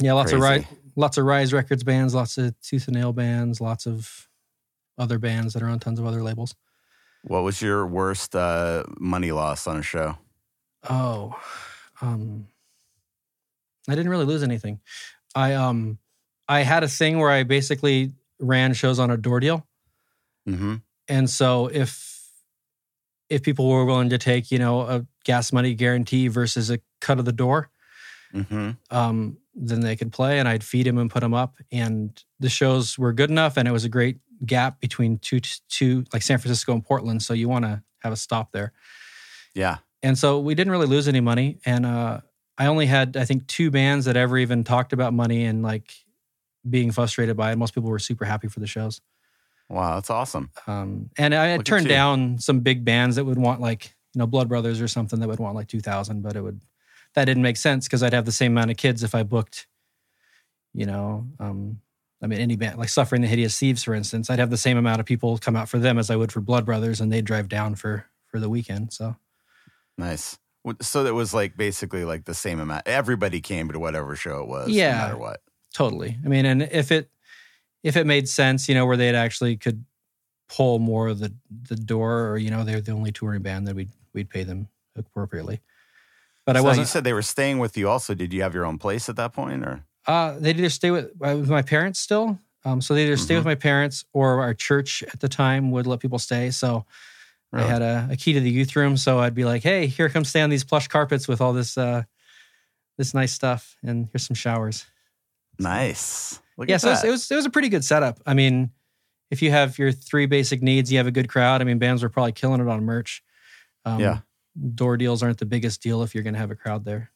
yeah, lots Crazy. of Rise, lots of Rise Records bands, lots of Tooth and Nail bands, lots of other bands that are on tons of other labels. What was your worst uh, money loss on a show? Oh, um, I didn't really lose anything. I um. I had a thing where I basically ran shows on a door deal. Mm-hmm. And so if if people were willing to take, you know, a gas money guarantee versus a cut of the door, mm-hmm. um, then they could play and I'd feed them and put them up. And the shows were good enough and it was a great gap between two, two like San Francisco and Portland. So you want to have a stop there. Yeah. And so we didn't really lose any money. And uh, I only had, I think, two bands that ever even talked about money and like, being frustrated by it. Most people were super happy for the shows. Wow, that's awesome. Um, and I had turned down some big bands that would want like, you know, Blood Brothers or something that would want like two thousand, but it would, that didn't make sense because I'd have the same amount of kids if I booked, you know, um, I mean, any band, like Suffering the Hideous Thieves, for instance, I'd have the same amount of people come out for them as I would for Blood Brothers, and they'd drive down for, for the weekend, so. Nice. So that was like basically like the same amount. Everybody came to whatever show it was, yeah, no matter what. Totally. I mean, and if it if it made sense, you know, where they'd actually could pull more of the, the door, or, you know, they're the only touring band, that we'd, we'd pay them appropriately. But so I wasn't. You said they were staying with you also. Did you have your own place at that point, or? Uh, they'd either stay with, with my parents still. Um, so they either stay mm-hmm. with my parents, or our church at the time would let people stay. So really? I had a, a key to the youth room. So I'd be like, hey, here, come stay on these plush carpets with all this uh, this nice stuff. And here's some showers. Nice. Look yeah, at so that. It, was, it, was, it was a pretty good setup. I mean, if you have your three basic needs, you have a good crowd. I mean, bands were probably killing it on merch. Um, yeah. Door deals aren't the biggest deal if you're going to have a crowd there.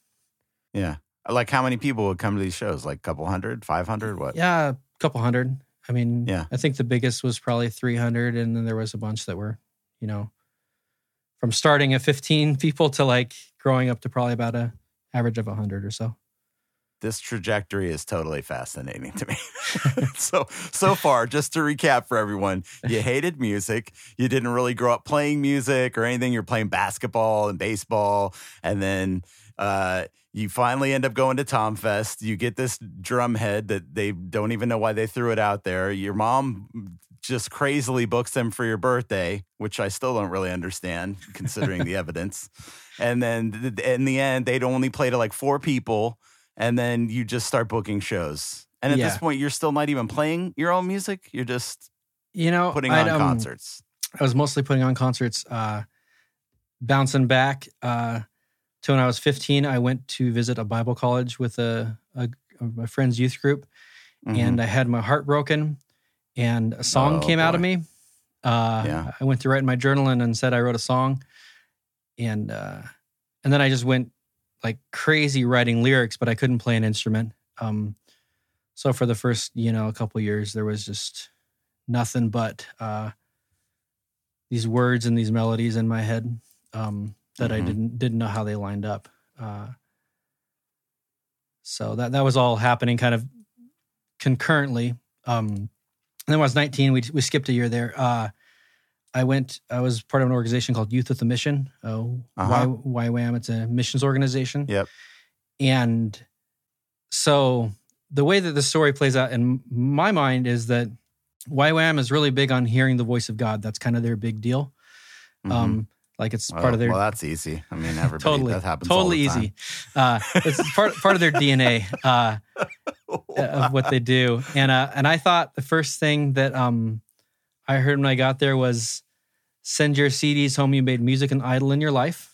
Yeah. Like, how many people would come to these shows? Like a couple hundred, five hundred, what? Yeah, a couple hundred. I mean, yeah. I think the biggest was probably three hundred, and then there was a bunch that were, you know, from starting at fifteen people to like growing up to probably about a average of one hundred or so. This trajectory is totally fascinating to me. so, so far, just to recap for everyone, you hated music. You didn't really grow up playing music or anything. You're playing basketball and baseball, and then... Uh, you finally end up going to Tomfest. You get this drum head that they don't even know why they threw it out there. Your mom just crazily books them for your birthday, which I still don't really understand considering the evidence. And then in the end, they'd only play to like four people. And then you just start booking shows. And at yeah. this point, you're still not even playing your own music. You're just, you know, putting I'd, on um, concerts. I was mostly putting on concerts, uh, bouncing back, uh, So when I was fifteen, I went to visit a Bible college with a, a, a friend's youth group, mm-hmm. and I had my heart broken, and a song oh, came boy. out of me. Uh, yeah. I went to write in my journal and, and said I wrote a song, and uh, and then I just went like crazy writing lyrics, but I couldn't play an instrument. Um, so for the first, you know, a couple years, there was just nothing but uh, these words and these melodies in my head. Um, that mm-hmm. I didn't didn't know how they lined up. Uh, so that that was all happening kind of concurrently. Um, and then when I was nineteen, we we skipped a year there. Uh, I went, I was part of an organization called Youth with a Mission. Oh, uh-huh. Y WAM, it's a missions organization. Yep. And so the way that the story plays out in my mind is that Y WAM is really big on hearing the voice of God. That's kind of their big deal. Mm-hmm. Um Like it's well, part of their. Well, that's easy. I mean, everybody totally, that happens. Totally all the easy. Time. Uh, it's part part of their D N A uh, of what they do. And uh, and I thought the first thing that um, I heard when I got there was, "Send your C Ds home. You made music an idol in your life."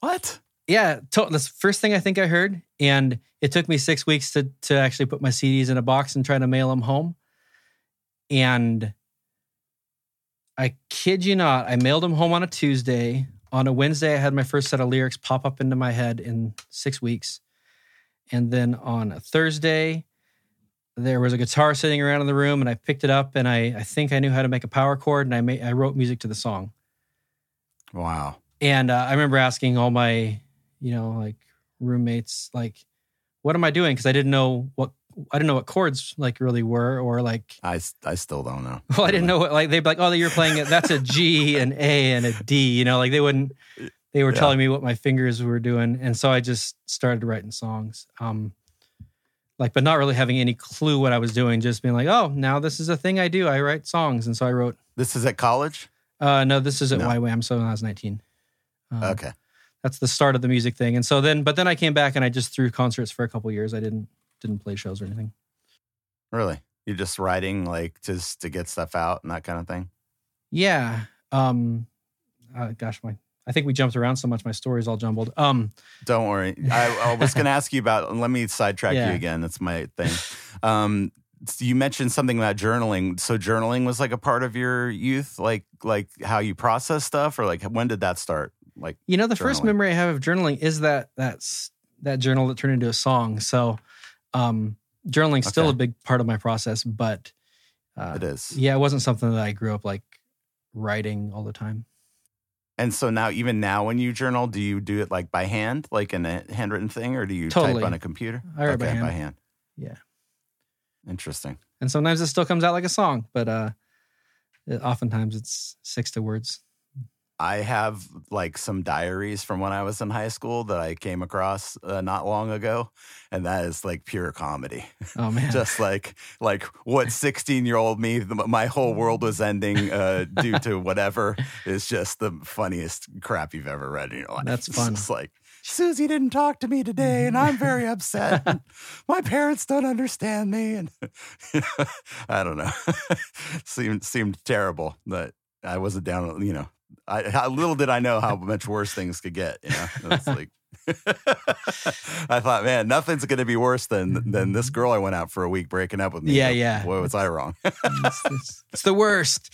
What? Yeah, to- that's the first thing I think I heard, and it took me six weeks to to actually put my C Ds in a box and try to mail them home, and. I kid you not, I mailed them home on a Tuesday. On a Wednesday, I had my first set of lyrics pop up into my head in six weeks. And then on a Thursday, there was a guitar sitting around in the room, and I picked it up, and I, I think I knew how to make a power chord, and I made, I wrote music to the song. Wow. And uh, I remember asking all my, you know, like roommates, like, what am I doing? Because I didn't know what I didn't know what chords like really were, or like I, I still don't know. Well, I didn't know what like they'd be like, oh, you're playing it. That's a G, an A, and a D. You know, like they wouldn't. They were yeah. telling me what my fingers were doing, and so I just started writing songs, um, like, but not really having any clue what I was doing. Just being like, oh, now this is a thing I do. I write songs, and so I wrote. This is at college. Uh, no, this is at no. Y WAM. So when I was nineteen. Um, okay, that's the start of the music thing, and so then, but then I came back and I just threw concerts for a couple years. I didn't. Didn't play shows or anything. Really? You're just writing like just to get stuff out and that kind of thing? Yeah. Um, uh, gosh, my I think we jumped around so much. My story's all jumbled. Um, Don't worry. I, I was going to ask you about, let me sidetrack yeah. you again. That's my thing. Um, so you mentioned something about journaling. So journaling was like a part of your youth, like like how you process stuff, or like when did that start? Like, you know, the journaling? First memory I have of journaling is that that's that journal that turned into a song. So. Um, journaling's okay. still a big part of my process, but uh, it is. Yeah, it wasn't something that I grew up like writing all the time. And so now, even now, when you journal, do you do it like by hand, like in a handwritten thing, or do you totally. type on a computer? I write okay, by hand. by hand. Yeah. Interesting. And sometimes it still comes out like a song, but uh, it, oftentimes it's six to words. I have like some diaries from when I was in high school that I came across uh, not long ago, and that is like pure comedy. Oh man! Just like like what sixteen-year-old me, the, my whole world was ending uh, due to whatever, is just the funniest crap you've ever read in your life. That's fun. It's like Susie didn't talk to me today, and I'm very upset. My parents don't understand me, and I don't know. seemed seemed terrible, but I wasn't down. You know. I, how little did I know how much worse things could get. You know, it's like I thought, man, nothing's going to be worse than than this girl I went out for a week breaking up with me. Yeah, yeah. Boy, was I wrong. it's, it's, it's the worst.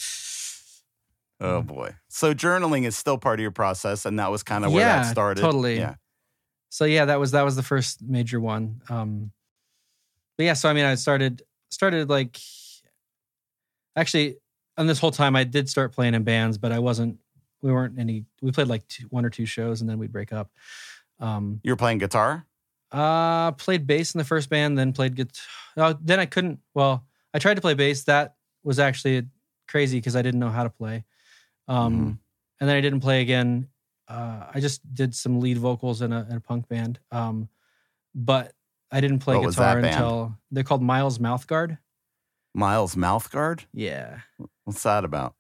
Oh boy. So journaling is still part of your process, and that was kind of where yeah, that started. Totally. Yeah. So yeah, that was that was the first major one. Um, but yeah, so I mean, I started started like actually, and this whole time I did start playing in bands, but I wasn't. We weren't any. We played like two, one or two shows, and then we'd break up. Um, you were playing guitar? Uh, played bass in the first band, then played guitar. Oh, then I couldn't. Well, I tried to play bass. That was actually crazy because I didn't know how to play. Um, mm-hmm. And then I didn't play again. Uh, I just did some lead vocals in a, in a punk band. Um, but I didn't play what guitar until band? They're called Miles Mouthguard. Miles Mouthguard? Yeah. What's that about?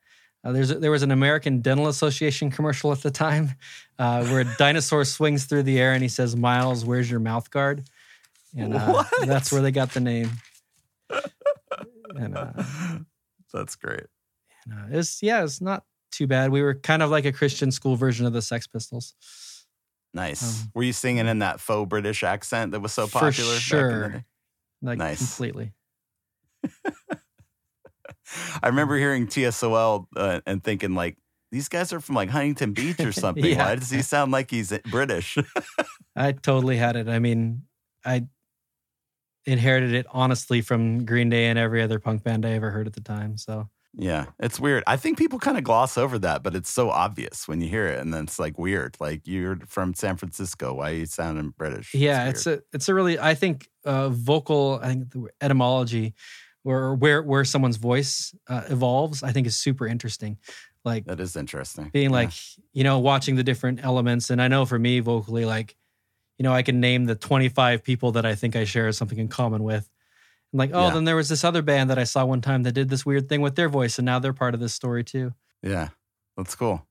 Uh, there's a, there was an American Dental Association commercial at the time uh, where a dinosaur swings through the air and he says, "Miles, where's your mouth guard?" And uh, that's where they got the name. And, uh, that's great. And, uh, it's yeah, it's not too bad. We were kind of like a Christian school version of the Sex Pistols. Nice. Um, were you singing in that faux British accent that was so popular? For sure. Back in the day? Like, nice. Completely. I remember hearing T S O L uh, and thinking like, these guys are from like Huntington Beach or something. Yeah. Why does he sound like he's British? I totally had it. I mean, I inherited it honestly from Green Day and every other punk band I ever heard at the time. So yeah, it's weird. I think people kind of gloss over that, but it's so obvious when you hear it, and then it's like weird. Like, you're from San Francisco. Why are you sounding British? Yeah, it's, it's a it's a really I think uh, vocal. I think the etymology. Or where where someone's voice uh, evolves, I think is super interesting. Like, that is interesting. Being yeah. like, you know, watching the different elements. And I know for me, vocally, like, you know, I can name the twenty-five people that I think I share something in common with. And like, oh, yeah. then there was this other band that I saw one time that did this weird thing with their voice, and now they're part of this story too. Yeah, that's cool.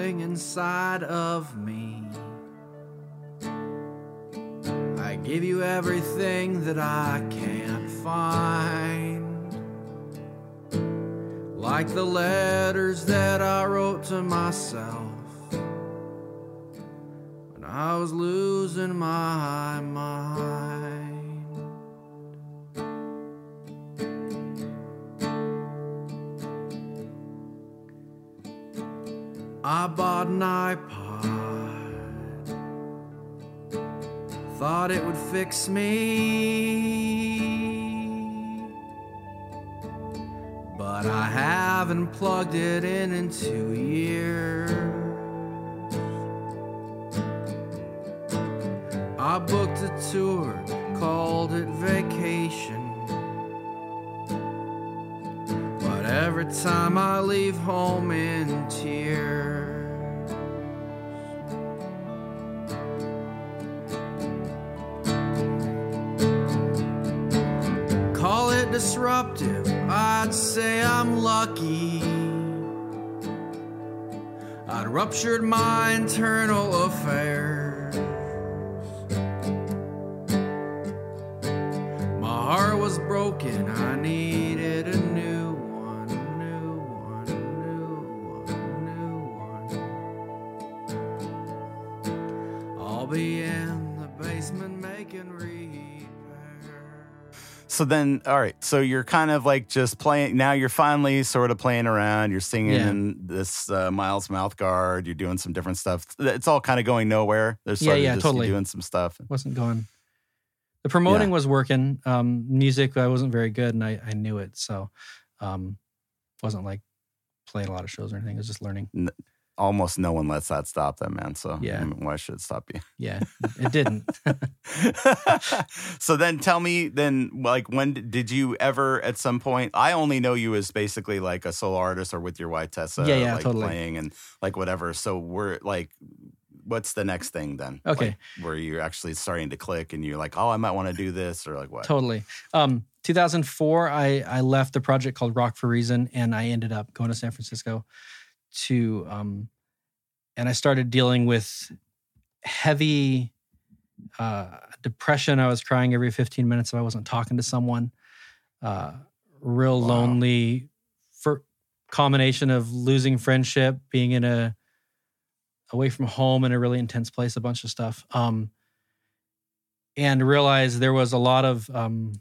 Inside of me, I give you everything that I can't find, like the letters that I wrote to myself when I was losing my mind. I bought an iPod, thought it would fix me, but I haven't plugged it in in two years. I booked a tour, called it vacation, but every time I leave home in tears. Disruptive, I'd say I'm lucky. I'd ruptured my internal affairs. My heart was broken, I needed a new one, new one, new one, new one. I'll be in the basement making re. So then, all right, so you're kind of like just playing, now you're finally sort of playing around, you're singing yeah. this uh, Miles Mouthguard, you're doing some different stuff. It's all kind of going nowhere. There's yeah, yeah, just totally. Doing some stuff. Wasn't going The promoting yeah. was working. Um, music, I wasn't very good, and I, I knew it. So um, wasn't like playing a lot of shows or anything. It was just learning. N- almost no one lets that stop them, man. So yeah. I mean, why should it stop you? Yeah, it didn't. So then tell me, then like when did you ever at some point, I only know you as basically like a solo artist or with your wife Tessa. Yeah, yeah, like totally. Playing and like whatever. So we're like... What's the next thing then? Okay. Like, where you're actually starting to click and you're like, oh, I might want to do this or like what? Totally. Um, two thousand four, I, I left the project called Rock for Reason and I ended up going to San Francisco to, um, and I started dealing with heavy uh, depression. I was crying every fifteen minutes if I wasn't talking to someone. Uh, real wow. lonely, for combination of losing friendship, being in a, away from home in a really intense place, a bunch of stuff. Um, and realized there was a lot of um,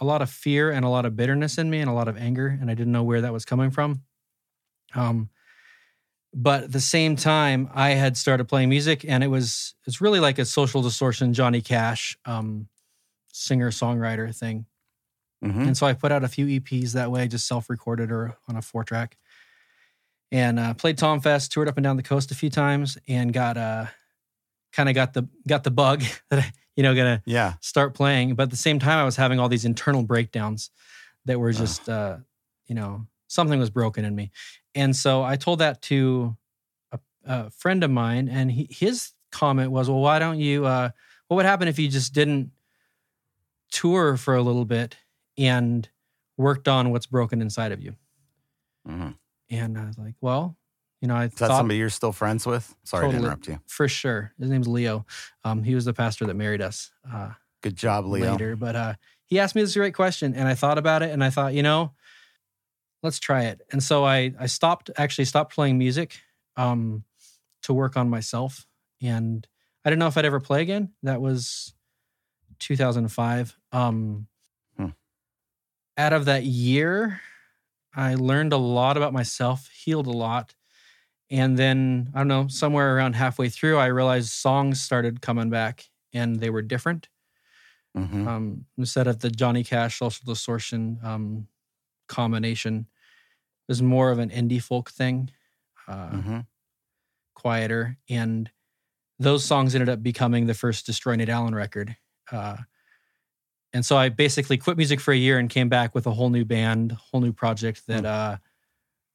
a lot of fear and a lot of bitterness in me and a lot of anger, and I didn't know where that was coming from. Um, but at the same time, I had started playing music, and it was it's really like a Social Distortion, Johnny Cash, um, singer-songwriter thing. Mm-hmm. And so I put out a few E Ps that way, just self-recorded or on a four-track. And uh, played Tomfest, toured up and down the coast a few times, and got uh, kind of got the got the bug that I, you know, gonna yeah. start playing. But at the same time, I was having all these internal breakdowns that were just, uh. Uh, you know, something was broken in me. And so I told that to a, a friend of mine, and he, his comment was, "Well, why don't you? Uh, what would happen if you just didn't tour for a little bit and worked on what's broken inside of you?" Mm-hmm. And I was like, well, you know, I Is thought... Is that somebody you're still friends with? Sorry totally, to interrupt you. For sure. His name's Leo. Um, he was the pastor that married us. Uh, Good job, Leo. Later. But uh, he asked me this great question, and I thought about it, and I thought, you know, let's try it. And so I, I stopped, actually stopped playing music um, to work on myself. And I didn't know if I'd ever play again. That was two thousand five. Um, hmm. Out of that year... I learned a lot about myself, healed a lot. And then, I don't know, somewhere around halfway through, I realized songs started coming back and they were different. Mm-hmm. Um, instead of the Johnny Cash, Social Distortion um, combination, it was more of an indie folk thing, uh, mm-hmm. quieter. And those songs ended up becoming the first Destroy Nate Allen record. Uh, And so I basically quit music for a year and came back with a whole new band, whole new project that uh,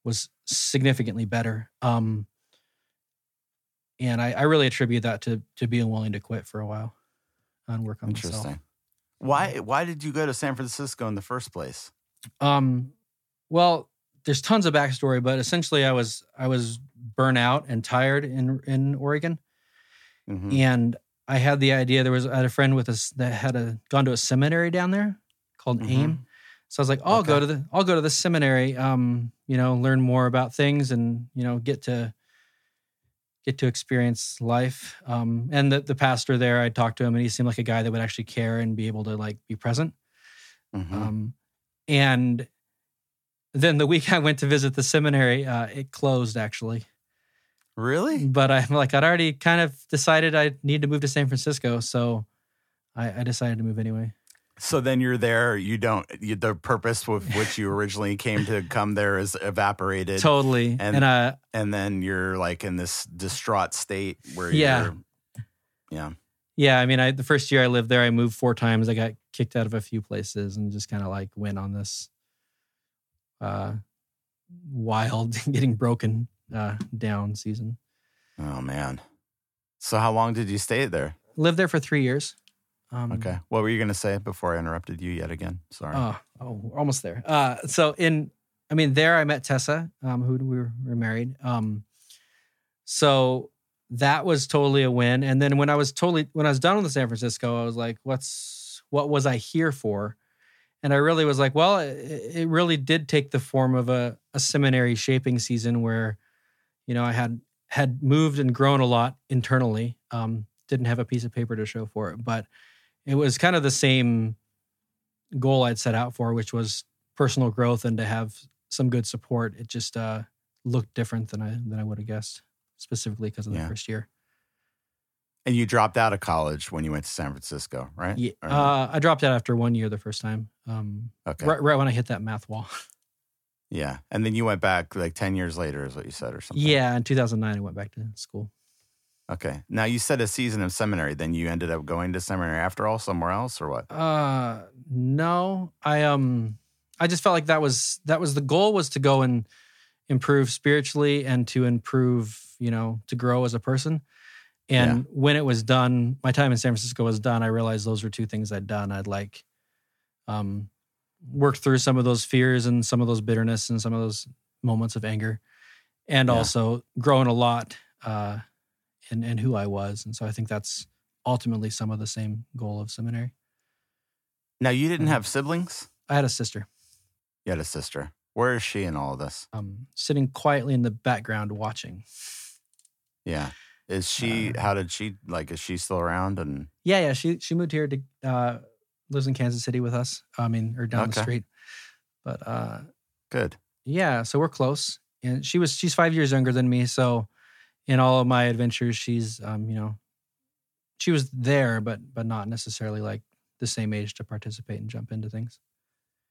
was significantly better. Um, and I, I really attribute that to to being willing to quit for a while and work on Interesting. myself. Why Why did you go to San Francisco in the first place? Um, well, there's tons of backstory, but essentially I was I was burnt out and tired in in Oregon, mm-hmm. and. I had the idea, there was, I had a friend with us that had a, gone to a seminary down there called mm-hmm. AIM. So I was like, oh, okay. I'll go to the, I'll go to the seminary, um, you know, learn more about things and, you know, get to, get to experience life. Um, and the, the pastor there, I talked to him and he seemed like a guy that would actually care and be able to like be present. Mm-hmm. Um, and then the week I went to visit the seminary, uh, it closed actually. Really? But I'm like, I'd already kind of decided I need to move to San Francisco, so I, I decided to move anyway. So then you're there. You don't. You, the purpose with which you originally came to come there is evaporated. Totally. And and, uh, and then you're like in this distraught state where yeah. you're, yeah, yeah. I mean, I the first year I lived there, I moved four times. I got kicked out of a few places and just kind of like went on this uh, wild, getting broken. Uh, down season. Oh man! So how long did you stay there? Lived there for three years. Um, okay. What were you going to say before I interrupted you yet again? Sorry. Uh, oh, we're almost there. Uh, so in, I mean, there I met Tessa, um, who we were, we were married. Um, so that was totally a win. And then when I was totally when I was done with San Francisco, I was like, what's what was I here for? And I really was like, well, it, it really did take the form of a, a seminary shaping season where. You know, I had had moved and grown a lot internally. Um, didn't have a piece of paper to show for it, but it was kind of the same goal I'd set out for, which was personal growth and to have some good support. It just uh, looked different than I than I would have guessed, specifically because of the yeah. first year. And you dropped out of college when you went to San Francisco, right? Yeah, uh, I dropped out after one year the first time. Um, okay. Right, right when I hit that math wall. Yeah. And then you went back like ten years later is what you said or something. Yeah. In two thousand nine, I went back to school. Okay. Now you said a season of seminary. Then you ended up going to seminary after all somewhere else or what? Uh, no. I um, I just felt like that was, that was the goal, was to go and improve spiritually and to improve, you know, to grow as a person. And yeah. when it was done, my time in San Francisco was done, I realized those were two things I'd done. I'd like um, worked through some of those fears and some of those bitterness and some of those moments of anger, and yeah. also grown a lot uh, in, in who I was. And so I think that's ultimately some of the same goal of seminary. Now, you didn't have siblings? I had a sister. You had a sister. Where is she in all of this? Um, sitting quietly in the background watching. Yeah. Is she, uh, how did she, like, is she still around? And Yeah, yeah, she she moved here to, uh, lives in Kansas City with us, I mean, or down okay. the street. But, uh. Good. Yeah, so we're close. And she was, she's five years younger than me, so in all of my adventures, she's, um, you know, she was there, but but not necessarily, like, the same age to participate and jump into things.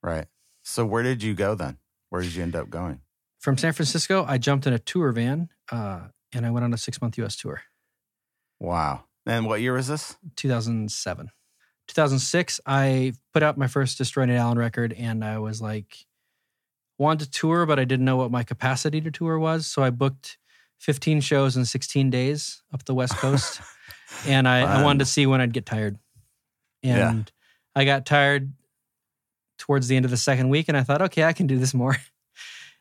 Right. So where did you go then? Where did you end up going? From San Francisco, I jumped in a tour van, uh. And I went on a six-month U S tour. Wow. And what year was this? two thousand seven. two thousand six, I put out my first Destroy Nate Allen record, and I was like, wanted to tour, but I didn't know what my capacity to tour was. So I booked fifteen shows in sixteen days up the West Coast. and I, um, I wanted to see when I'd get tired. And yeah. I got tired towards the end of the second week, and I thought, okay, I can do this more.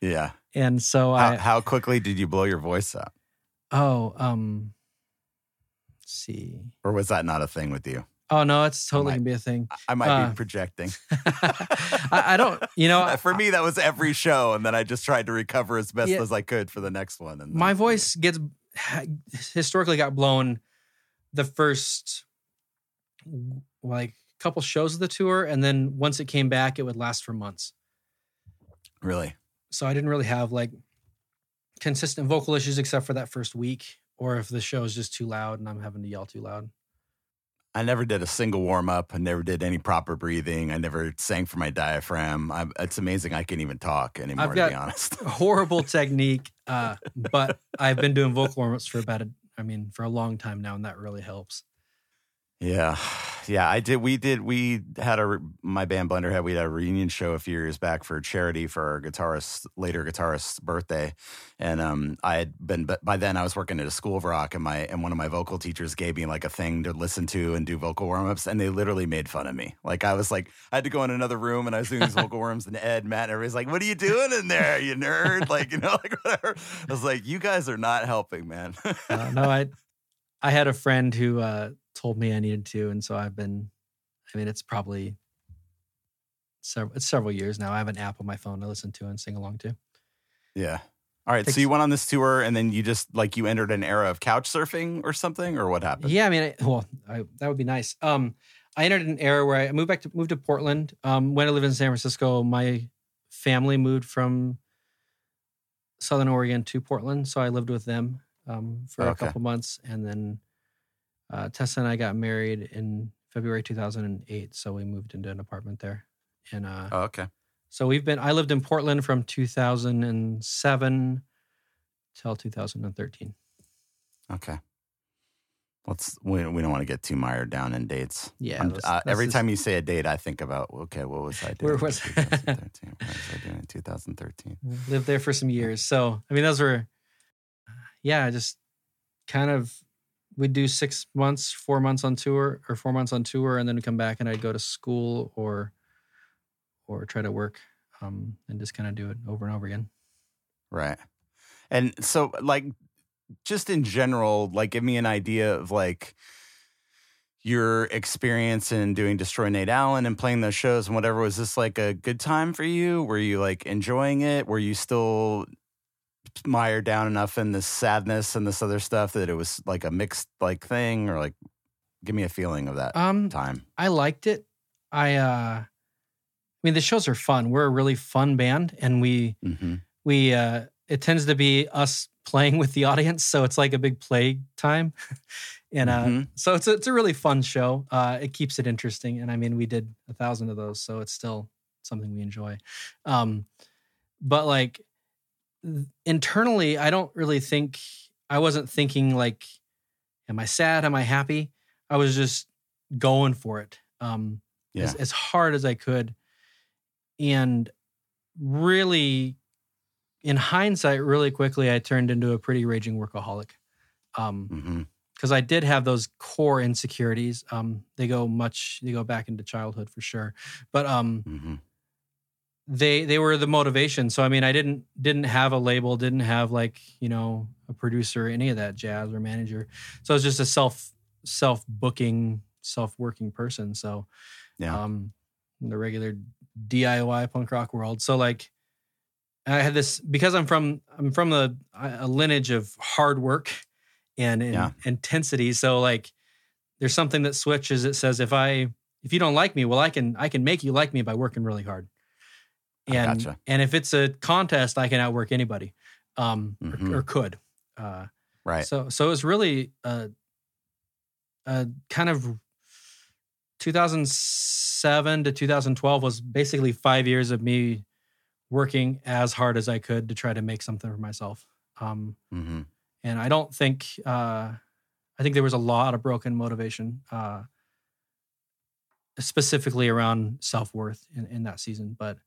Yeah. And so how, I... How quickly did you blow your voice up? Oh, um, let's see. Or was that not a thing with you? Oh, no, it's totally going to be a thing. I might uh, be projecting. I, I don't, you know. For me, that was every show. And then I just tried to recover as best yeah, as I could for the next one. And my voice gets, historically got blown the first, like, couple shows of the tour. And then once it came back, it would last for months. Really? So I didn't really have, like, consistent vocal issues except for that first week, or if the show is just too loud and I'm having to yell too loud. I never did a single warm-up. I never did any proper breathing. I never sang for my diaphragm. I'm, it's amazing I can't even talk anymore, I've got to be honest. Horrible technique, uh, but I've been doing vocal warm-ups for about, a, I mean, for a long time now, and that really helps. Yeah. Yeah, I did. We did. We had a, my band Blenderhead, we had a reunion show a few years back for charity for our guitarist, later guitarist's birthday. And um, I had been, but by then I was working at a school of rock, and my, and one of my vocal teachers gave me like a thing to listen to and do vocal warm-ups. And they literally made fun of me. Like I was like, I had to go in another room and I was doing these vocal warm-ups, and Ed, Matt, and everybody's like, what are you doing in there? You nerd. Like, you know, like whatever. I was like, you guys are not helping, man. uh, no, I, I had a friend who, uh, told me I needed to, and so I've been, I mean, it's probably several, it's several years now. I have an app on my phone to listen to and sing along to. Yeah. All right, so you went on this tour, and then you just, like, you entered an era of couch surfing or something, or what happened? Yeah, I mean, I, well, I, that would be nice. Um, I entered an era where I moved back to, moved to Portland. Um, when I lived in San Francisco, my family moved from Southern Oregon to Portland, so I lived with them um, for okay. a couple months, and then Uh, Tessa and I got married in February two thousand eight, so we moved into an apartment there. And uh, oh, okay. So we've been, I lived in Portland from two thousand seven till two thousand thirteen. Okay. Let's, we, we don't want to get too mired down in dates. Yeah. That's, uh, that's every just, time you say a date, I think about, okay, what was I doing where was in twenty thirteen? What was I doing in two thousand thirteen? Lived there for some years. So, I mean, those were, yeah, just kind of, we'd do six months, four months on tour, or four months on tour, and then we'd come back, and I'd go to school or or try to work um, and just kind of do it over and over again. Right. And so, like, just in general, like, give me an idea of, like, your experience in doing Destroy Nate Allen and playing those shows and whatever. Was this, like, a good time for you? Were you, like, enjoying it? Were you still mired down enough in this sadness and this other stuff that it was like a mixed like thing, or like give me a feeling of that um, time? I liked it. I, uh, I mean, the shows are fun. We're a really fun band, and we, mm-hmm. we, uh, it tends to be us playing with the audience. So it's like a big play time. And uh, mm-hmm. so it's a, it's a really fun show. Uh, it keeps it interesting. And I mean, we did a thousand of those, so it's still something we enjoy. Um, but like th- internally, I don't really think, I wasn't thinking like, am I sad? Am I happy? I was just going for it um, yeah. as, as hard as I could. And really, in hindsight, really quickly, I turned into a pretty raging workaholic. Um, mm-hmm. Because I did have those core insecurities. Um, they go much, they go back into childhood for sure. But um, mm-hmm. they they were the motivation. So I mean, I didn't didn't have a label, didn't have like you know a producer, or any of that jazz or manager. So I was just a self self booking, self working person. So yeah, um, in the regular D I Y punk rock world. So like, I had this because I'm from I'm from a, a lineage of hard work. And in yeah. intensity. So like there's something that switches. It says, if I, if you don't like me, well, I can, I can make you like me by working really hard. And, I gotcha. And if it's a contest, I can outwork anybody, um, mm-hmm. or, or could, uh, right. So, so it was really, a, a kind of two thousand seven to two thousand twelve was basically five years of me working as hard as I could to try to make something for myself. Um, mm-hmm. And I don't think, uh, I think there was a lot of broken motivation, uh, specifically around self-worth in, in that season. But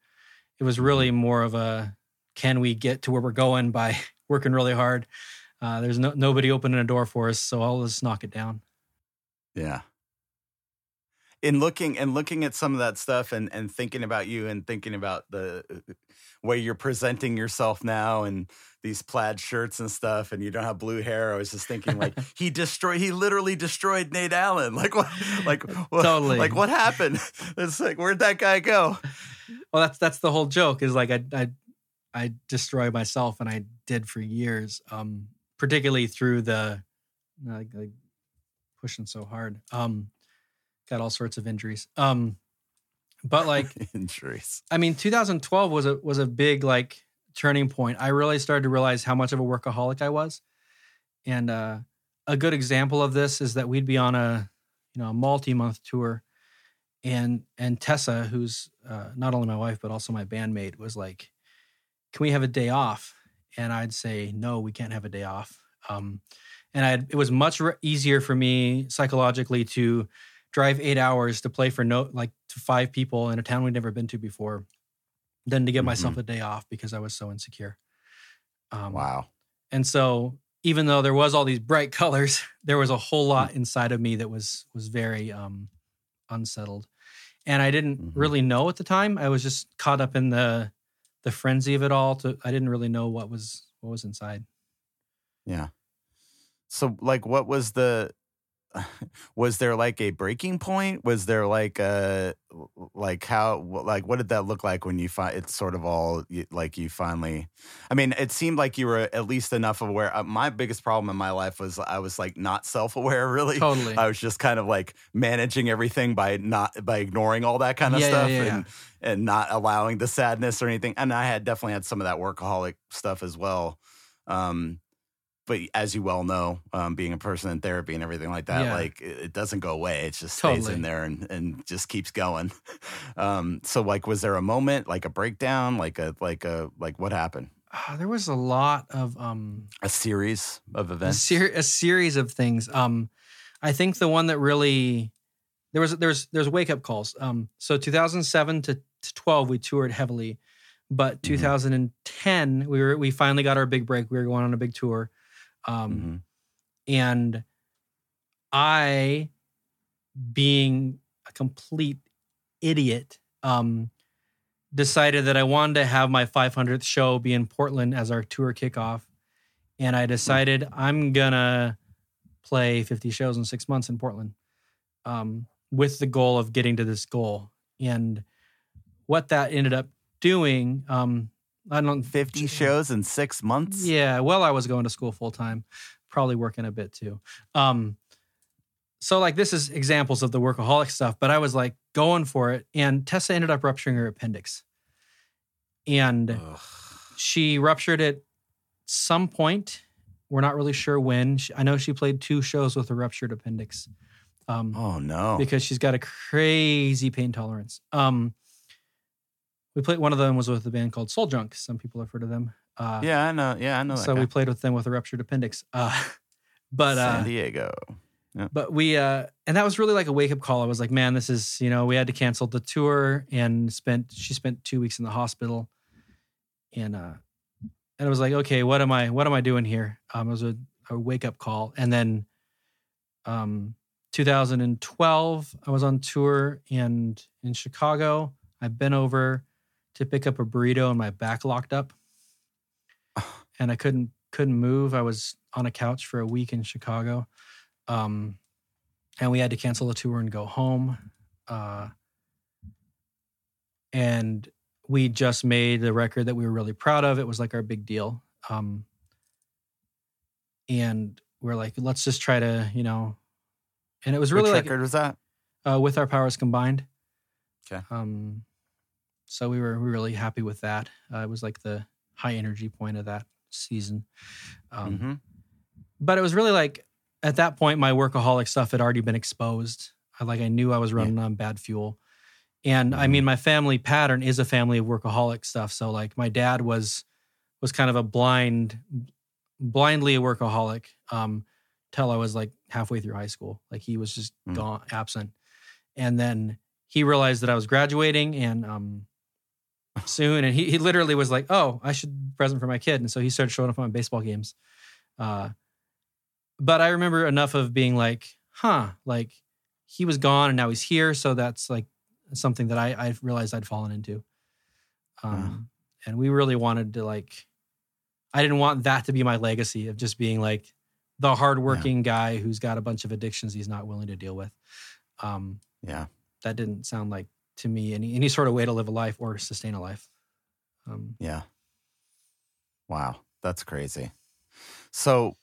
it was really more of a, can we get to where we're going by working really hard? Uh, there's no, nobody opening a door for us, so I'll just knock it down. Yeah. In looking and looking at some of that stuff and, and thinking about you and thinking about the way you're presenting yourself now and these plaid shirts and stuff, and you don't have blue hair. I was just thinking, like, he destroyed, he literally destroyed Nate Allen. Like, what, like, what, totally. Like, what happened? It's like, where'd that guy go? Well, that's that's the whole joke. Is like, I I, I destroy myself, and I did for years, um, particularly through the like, like pushing so hard. Um, Got all sorts of injuries. Um, but like injuries. I mean, two thousand twelve was a was a big like turning point. I really started to realize how much of a workaholic I was. And uh, a good example of this is that we'd be on a you know a multi-month tour, and and Tessa, who's uh, not only my wife but also my bandmate, was like, "Can we have a day off?" And I'd say, "No, we can't have a day off." Um, and I it was much re- easier for me psychologically to drive eight hours to play for no like to five people in a town we'd never been to before than to give mm-hmm. myself a day off because I was so insecure. Um, wow. And so even though there was all these bright colors, there was a whole lot inside of me that was was very um, unsettled. And I didn't mm-hmm. really know at the time. I was just caught up in the the frenzy of it all. To, I didn't really know what was what was inside. Yeah. So like what was the Was there like a breaking point? Was there like a, like how, like what did that look like when you find it's sort of all like you finally, I mean, it seemed like you were at least enough aware. My biggest problem in my life was I was like not self-aware really. Totally. I was just kind of like managing everything by not, by ignoring all that kind of yeah, stuff yeah, yeah, and, yeah. and not allowing the sadness or anything. And I had definitely had some of that workaholic stuff as well. Um, But as you well know, um, being a person in therapy and everything like that, yeah. like it doesn't go away. It just stays totally. in there and, and just keeps going. Um, so like, was there a moment, like a breakdown, like a, like a, like what happened? Uh, there was a lot of, um, a series of events, a, ser- a series of things. Um, I think the one that really, there was, there's, there's wake up calls. Um, so two thousand seven to, to twelve, we toured heavily, but mm-hmm. two thousand ten, we were, we finally got our big break. We were going on a big tour. Um, mm-hmm. and I, being a complete idiot, um, decided that I wanted to have my five hundredth show be in Portland as our tour kickoff. And I decided mm-hmm. I'm gonna play fifty shows in six months in Portland, um, with the goal of getting to this goal. And what that ended up doing, um, I don't fifty shows in six months. Yeah, well, I was going to school full time, probably working a bit too. Um, so like this is examples of the workaholic stuff, but I was like going for it, and Tessa ended up rupturing her appendix, and Ugh. she ruptured it some point We're not really sure when. I know she played two shows with a ruptured appendix. Um, oh, no. Because she's got a crazy pain tolerance. Um, we played, one of them was with a band called Soul Junk. Some people have heard of them. Uh, yeah, I know. Yeah, I know that So guy. We played with them with a ruptured appendix. Uh, but uh, San Diego. Yeah. But we, uh, and that was really like a wake-up call. I was like, man, this is, you know, we had to cancel the tour and spent, she spent two weeks in the hospital. And, uh, and I was like, okay, what am I, what am I doing here? Um, it was a, a wake-up call. And then, um, two thousand twelve, I was on tour and in Chicago, I bent over to pick up a burrito and my back locked up and I couldn't, couldn't move. I was on a couch for a week in Chicago. Um, and we had to cancel the tour and go home. Uh, and we just made the record that we were really proud of. It was like our big deal. Um, and we're like, let's just try to, you know, and it was really like— Which record was that? Uh, With Our Powers Combined. Okay. Um, so we were, we were really happy with that. Uh, it was like the high energy point of that season. Um, mm-hmm. But it was really like, at that point, my workaholic stuff had already been exposed. I, like I knew I was running yeah. on bad fuel. And mm-hmm. I mean, my family pattern is a family of workaholic stuff. So like my dad was was kind of a blind, blindly a workaholic um, till I was like halfway through high school. Like he was just mm-hmm. gone, absent. And then he realized that I was graduating and um, soon. And he, he literally was like, oh, I should present for my kid. And so he started showing up on baseball games. Uh But I remember enough of being like, huh, like he was gone and now he's here. So that's like something that I, I realized I'd fallen into. Um, yeah. And we really wanted to like, I didn't want that to be my legacy of just being like the hardworking yeah. guy who's got a bunch of addictions he's not willing to deal with. Um, yeah. That didn't sound like to me any, any sort of way to live a life or sustain a life. Um, yeah. Wow. That's crazy. So,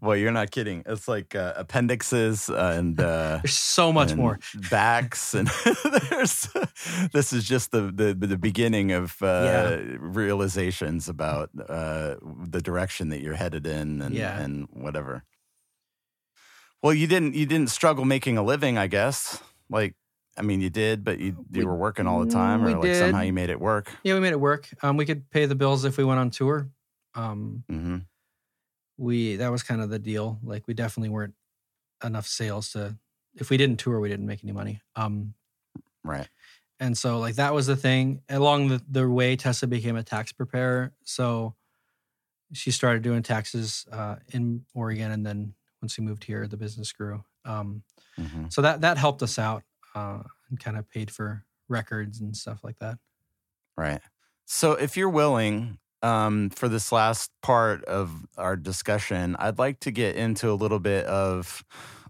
well, you're not kidding. It's like uh, appendixes and uh, there's so much more backs, and there's this is just the the, the beginning of uh, yeah. realizations about uh, the direction that you're headed in, and, yeah. and whatever. Well, you didn't you didn't struggle making a living, I guess. Like, I mean, you did, but you you we, were working all the time, or like did. somehow you made it work. Yeah, we made it work. Um, we could pay the bills if we went on tour. Um, mm-hmm. We, that was kind of the deal. Like we definitely weren't enough sales to, if we didn't tour, we didn't make any money. Um, right. And so like, that was the thing. Along the, the way, Tessa became a tax preparer. So she started doing taxes uh, in Oregon. And then once we moved here, the business grew. Um, mm-hmm. So that, that helped us out uh, and kind of paid for records and stuff like that. Right. So if you're willing, Um, for this last part of our discussion, I'd like to get into a little bit of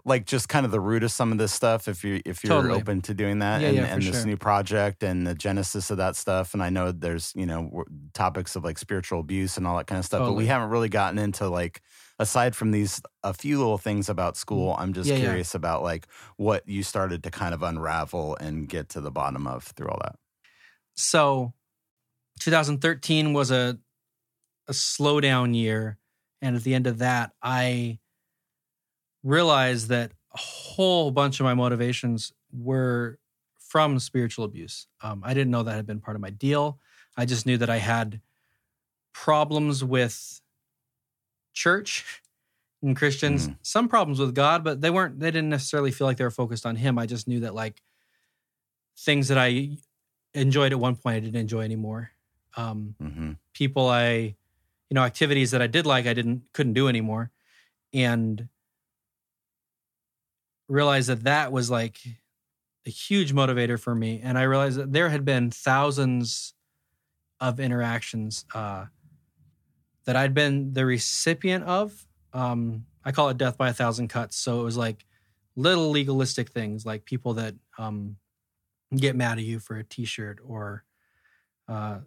like just kind of the root of some of this stuff, if you if you're totally. open to doing that, yeah, and, yeah, and this sure. new project and the genesis of that stuff. And I know there's, you know, topics of like spiritual abuse and all that kind of stuff, totally. but we haven't really gotten into like, aside from these a few little things about school, I'm just yeah, curious yeah. about like what you started to kind of unravel and get to the bottom of through all that. So twenty thirteen was a a slowdown year. And at the end of that, I realized that a whole bunch of my motivations were from spiritual abuse. Um, I didn't know that had been part of my deal. I just knew that I had problems with church and Christians, mm. some problems with God, but they weren't, they didn't necessarily feel like they were focused on him. I just knew that like things that I enjoyed at one point, I didn't enjoy anymore. Um, mm-hmm. People I, you know, activities that I did like, I didn't, couldn't do anymore, and realized that that was like a huge motivator for me. And I realized that there had been thousands of interactions uh, that I'd been the recipient of. Um, I call it death by a thousand cuts. So it was like little legalistic things, like people that um, get mad at you for a t-shirt or, uh,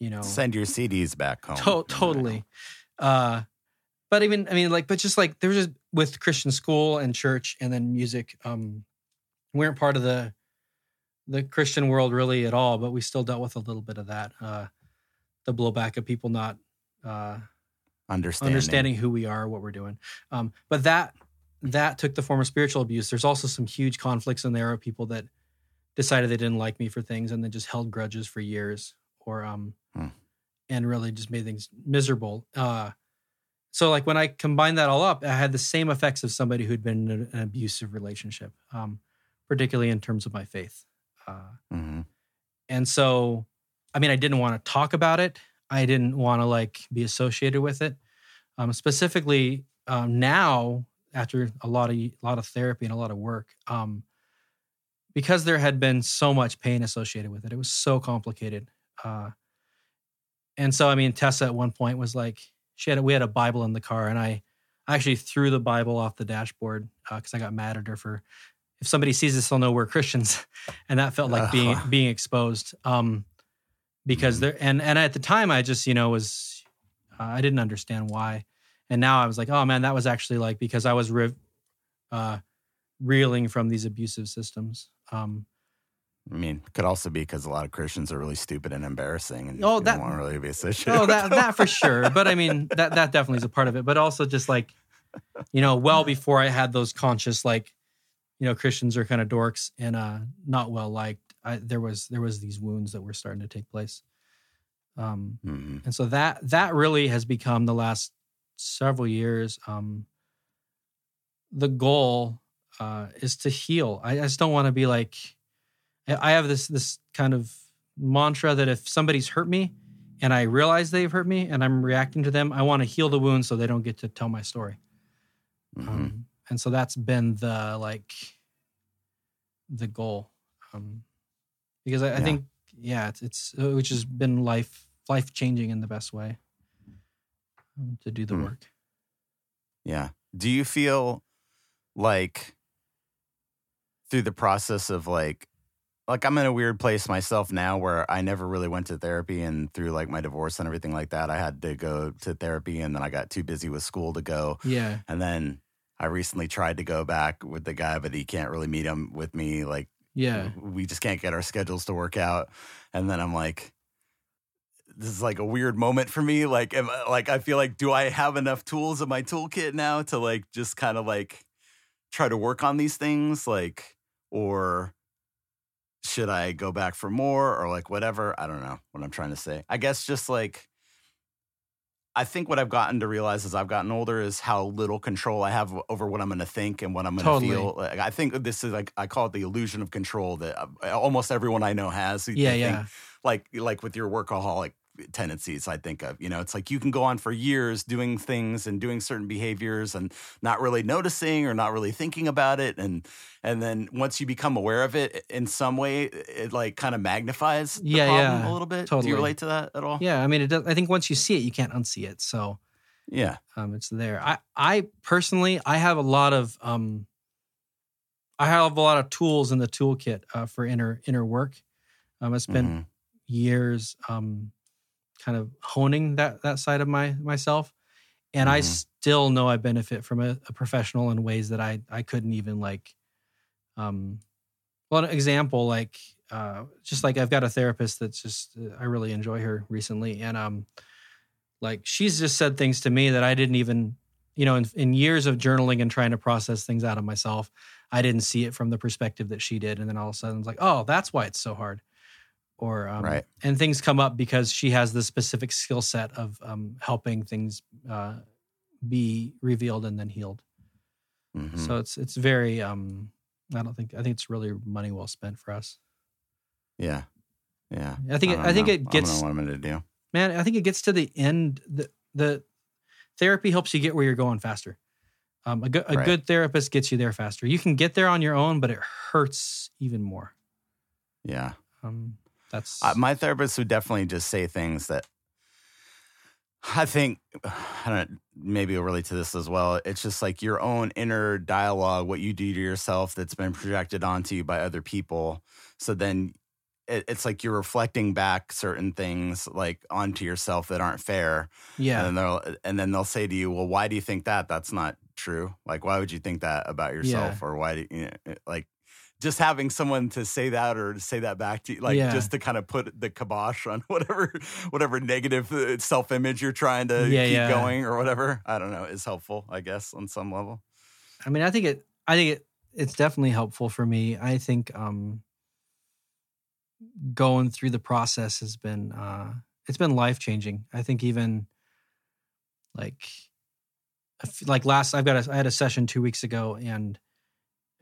you know, send your C Ds back home. To- totally. Uh, but even, I mean, like, but just like, there was just with Christian school and church and then music, um, we weren't part of the, the Christian world really at all, but we still dealt with a little bit of that. Uh, the blowback of people not, uh, understanding, understanding who we are, what we're doing. Um, but that that took the form of spiritual abuse. There's also some huge conflicts in there of people that decided they didn't like me for things and then just held grudges for years, or um, hmm. and really just made things miserable. Uh, so like when I combined that all up, I had the same effects of somebody who'd been in an abusive relationship, um, particularly in terms of my faith. Uh, mm-hmm. And so, I mean, I didn't want to talk about it. I didn't want to like be associated with it. Um, specifically um, now, after a lot of a lot of therapy and a lot of work, um, because there had been so much pain associated with it, it was so complicated. Uh, and so, I mean, Tessa at one point was like, she had we had a Bible in the car, and I actually threw the Bible off the dashboard because uh, I got mad at her for, if somebody sees this, they'll know we're Christians, and that felt like being being exposed. Um, Because there, and, and at the time I just, you know, was, uh, I didn't understand why. And now I was like, oh man, that was actually like, because I was re- uh, reeling from these abusive systems. Um, I mean, it could also be because a lot of Christians are really stupid and embarrassing, and oh, that, you don't want to really be associated. Oh, that, that for sure. But I mean, that, that definitely is a part of it. But also just like, you know, well before I had those conscious, like, you know, Christians are kind of dorks and uh, not well liked. I, there was there was these wounds that were starting to take place, um, mm-hmm. and so that that really has become the last several years. Um, the goal uh, is to heal. I, I just don't want to be like, I have this this kind of mantra that if somebody's hurt me and I realize they've hurt me and I'm reacting to them, I want to heal the wound so they don't get to tell my story. Mm-hmm. Um, and so that's been the like the goal. Um, Because I, yeah. I think, yeah, it's, it's which has been life life changing in the best way um, to do the mm. work. Yeah. Do you feel like through the process of like, like I'm in a weird place myself now where I never really went to therapy, and through like my divorce and everything like that, I had to go to therapy, and then I got too busy with school to go. Yeah. And then I recently tried to go back with the guy, but he can't really meet him with me, like. Yeah, we just can't get our schedules to work out, and then I'm like, this is like a weird moment for me. Like, am I, like I feel like, do I have enough tools in my toolkit now to like just kind of like try to work on these things, like, or should I go back for more, or like whatever? I don't know what I'm trying to say. I guess just like, I think what I've gotten to realize as I've gotten older is how little control I have over what I'm going to think and what I'm going to totally. feel. Like, I think this is like, I call it the illusion of control that I, almost everyone I know has. Yeah, think, yeah. Like, like with your workaholic tendencies, I think of, you know, it's like you can go on for years doing things and doing certain behaviors and not really noticing or not really thinking about it. And, and then once you become aware of it in some way, it like kind of magnifies the yeah, problem yeah. a little bit. Totally. Do you relate to that at all? Yeah. I mean, it does, I think once you see it, you can't unsee it. So yeah, um, it's there. I, I personally, I have a lot of, um, I have a lot of tools in the toolkit uh, for inner, inner work. Um, it's been mm-hmm. years, um, kind of honing that that side of my myself. And mm-hmm. I still know I benefit from a, a professional in ways that I I couldn't even like, um, well, an example, like, uh, just like I've got a therapist that's just, I really enjoy her recently. And um, like, she's just said things to me that I didn't even, you know, in, in years of journaling and trying to process things out of myself, I didn't see it from the perspective that she did. And then all of a sudden it's like, oh, that's why it's so hard. Or um, right. And things come up because she has this specific skill set of um, helping things uh, be revealed and then healed. Mm-hmm. So it's it's very. Um, I don't think I think it's really money well spent for us. Yeah, yeah. I think I, it, I think it gets. I don't know what I'm gonna do. Man, I think it gets to the end. The the therapy helps you get where you're going faster. Um, a good a right. good therapist gets you there faster. You can get there on your own, but it hurts even more. Yeah. Um. That's uh, my therapist would definitely just say things that I think, I don't know, maybe you'll relate to this as well. It's just like your own inner dialogue, what you do to yourself that's been projected onto you by other people. So then it, it's like you're reflecting back certain things like onto yourself that aren't fair. Yeah. And then they'll, and then they'll say to you, well, why do you think that? That's not true. Like, why would you think that about yourself? Yeah. Or why do you, you know, like, just having someone to say that or to say that back to you, like yeah. just to kind of put the kibosh on whatever whatever negative self-image you're trying to yeah, keep yeah. going or whatever, I don't know, is helpful, I guess, on some level. I mean, I think it, I think it, it's definitely helpful for me. I think um, going through the process has been, uh, it's been life-changing. I think even like, like last, I've got, a, I had a session two weeks ago and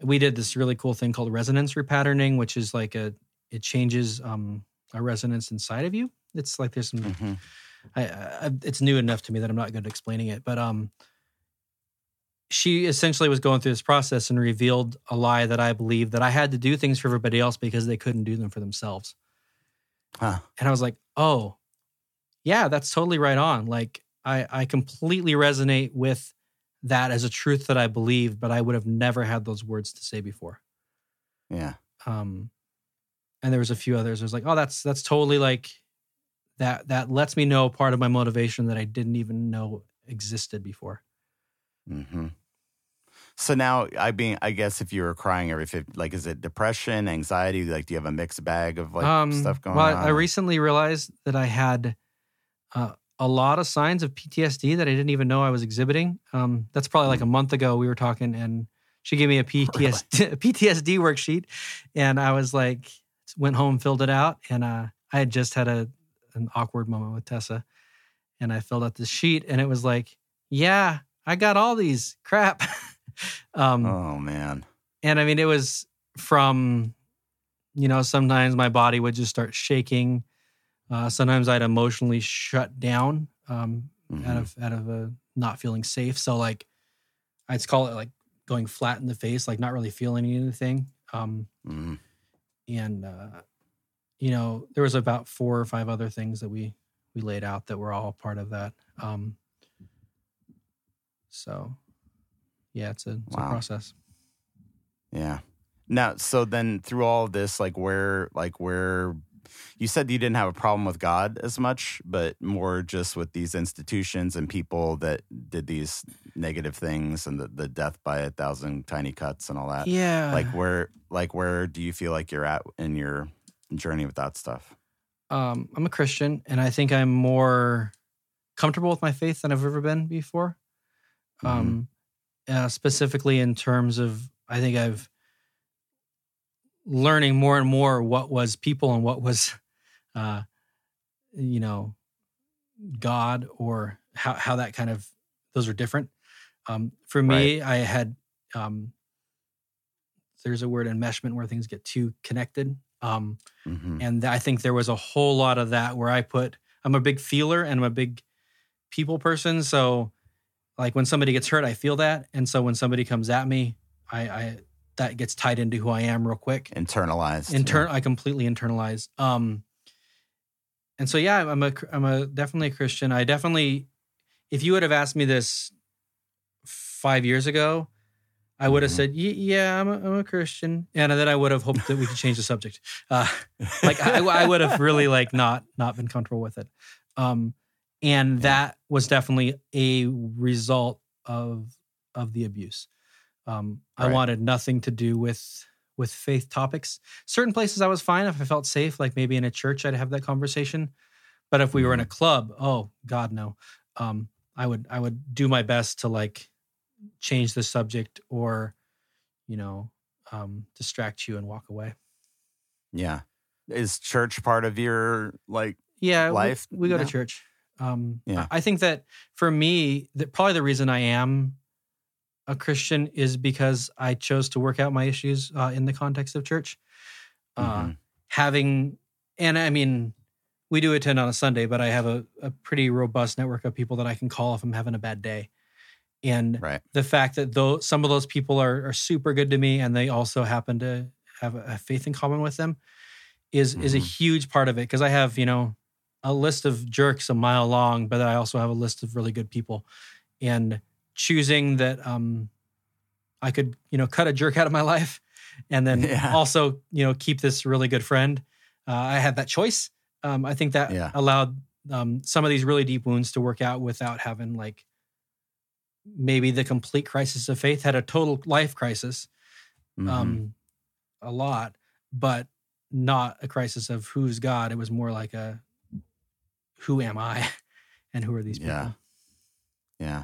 we did this really cool thing called resonance repatterning, which is like a, it changes um, a resonance inside of you. It's like there's some, mm-hmm. I, I, it's new enough to me that I'm not good at explaining it, but um, she essentially was going through this process and revealed a lie that I believed, that I had to do things for everybody else because they couldn't do them for themselves. Huh. And I was like, oh, yeah, that's totally right on. Like, I, I completely resonate with that as a truth that I believe, but I would have never had those words to say before. Yeah. Um, and there was a few others. I was like, oh, that's that's totally like that. That lets me know part of my motivation that I didn't even know existed before. Mm-hmm. So now, I being, I guess, if you were crying every fifty, like, is it depression, anxiety? Like, do you have a mixed bag of like um, stuff going well, on? Well, I recently realized that I had uh, a lot of signs of P T S D that I didn't even know I was exhibiting. Um, that's probably like a month ago. We were talking, and she gave me a P T S D, really? a P T S D worksheet, and I was like, went home, filled it out, and uh, I had just had a an awkward moment with Tessa, and I filled out this sheet, and it was like, yeah. I got all these crap. um, oh, man. And I mean, it was from, you know, sometimes my body would just start shaking. Uh, sometimes I'd emotionally shut down um, mm-hmm. out of out of a not feeling safe. So like, I'd call it like going flat in the face, like not really feeling anything. Um, mm-hmm. And, uh, you know, there was about four or five other things that we, we laid out that were all part of that. Um So, yeah, it's a, it's wow. a process. Yeah. Now, so then through all of this, like where, like where, you said you didn't have a problem with God as much, but more just with these institutions and people that did these negative things and the, the death by a thousand tiny cuts and all that. Yeah. Like where, like where do you feel like you're at in your journey with that stuff? Um, I'm a Christian, and I think I'm more comfortable with my faith than I've ever been before. Um, uh, specifically in terms of, I think I've learning more and more what was people and what was, uh, you know, God, or how, how that kind of, those are different. Um, for me, right. I had, um, there's a word enmeshment where things get too connected. Um, mm-hmm. And I think there was a whole lot of that where I put, I'm a big feeler and I'm a big people person. So like when somebody gets hurt, I feel that. And so when somebody comes at me, I, I that gets tied into who I am real quick. Internalized. Inter- yeah. I completely internalize. Um, and so, yeah, I'm a, I'm a definitely a Christian. I definitely, if you would have asked me this five years ago, I would have mm-hmm. said, yeah, I'm a, I'm a Christian. And then I would have hoped that we could change the subject. Uh, like I, I would have really like not, not been comfortable with it. Um, And that was definitely a result of of the abuse. Um, right. I wanted nothing to do with with faith topics. Certain places I was fine if I felt safe, like maybe in a church I'd have that conversation. But if we were in a club, oh God, no. Um, I would I would do my best to like change the subject or, you know, um, distract you and walk away. Yeah, is church part of your like yeah life? We, we go now? to church. Um, yeah. I think that for me, that probably the reason I am a Christian is because I chose to work out my issues uh, in the context of church. Uh, mm-hmm. Having, and I mean, we do attend on a Sunday, but I have a, a pretty robust network of people that I can call if I'm having a bad day. And right. the fact that though some of those people are, are super good to me, and they also happen to have a, a faith in common with them, is mm-hmm. is a huge part of it. Because I have, you know, a list of jerks a mile long, but I also have a list of really good people, and choosing that um, I could, you know, cut a jerk out of my life and then yeah. also, you know, keep this really good friend. Uh, I had that choice. Um, I think that yeah. allowed um, some of these really deep wounds to work out without having like maybe the complete crisis of faith. Had a total life crisis. Mm-hmm. Um, a lot, but not a crisis of who's God. It was more like a, who am I and who are these people? Yeah. Yeah.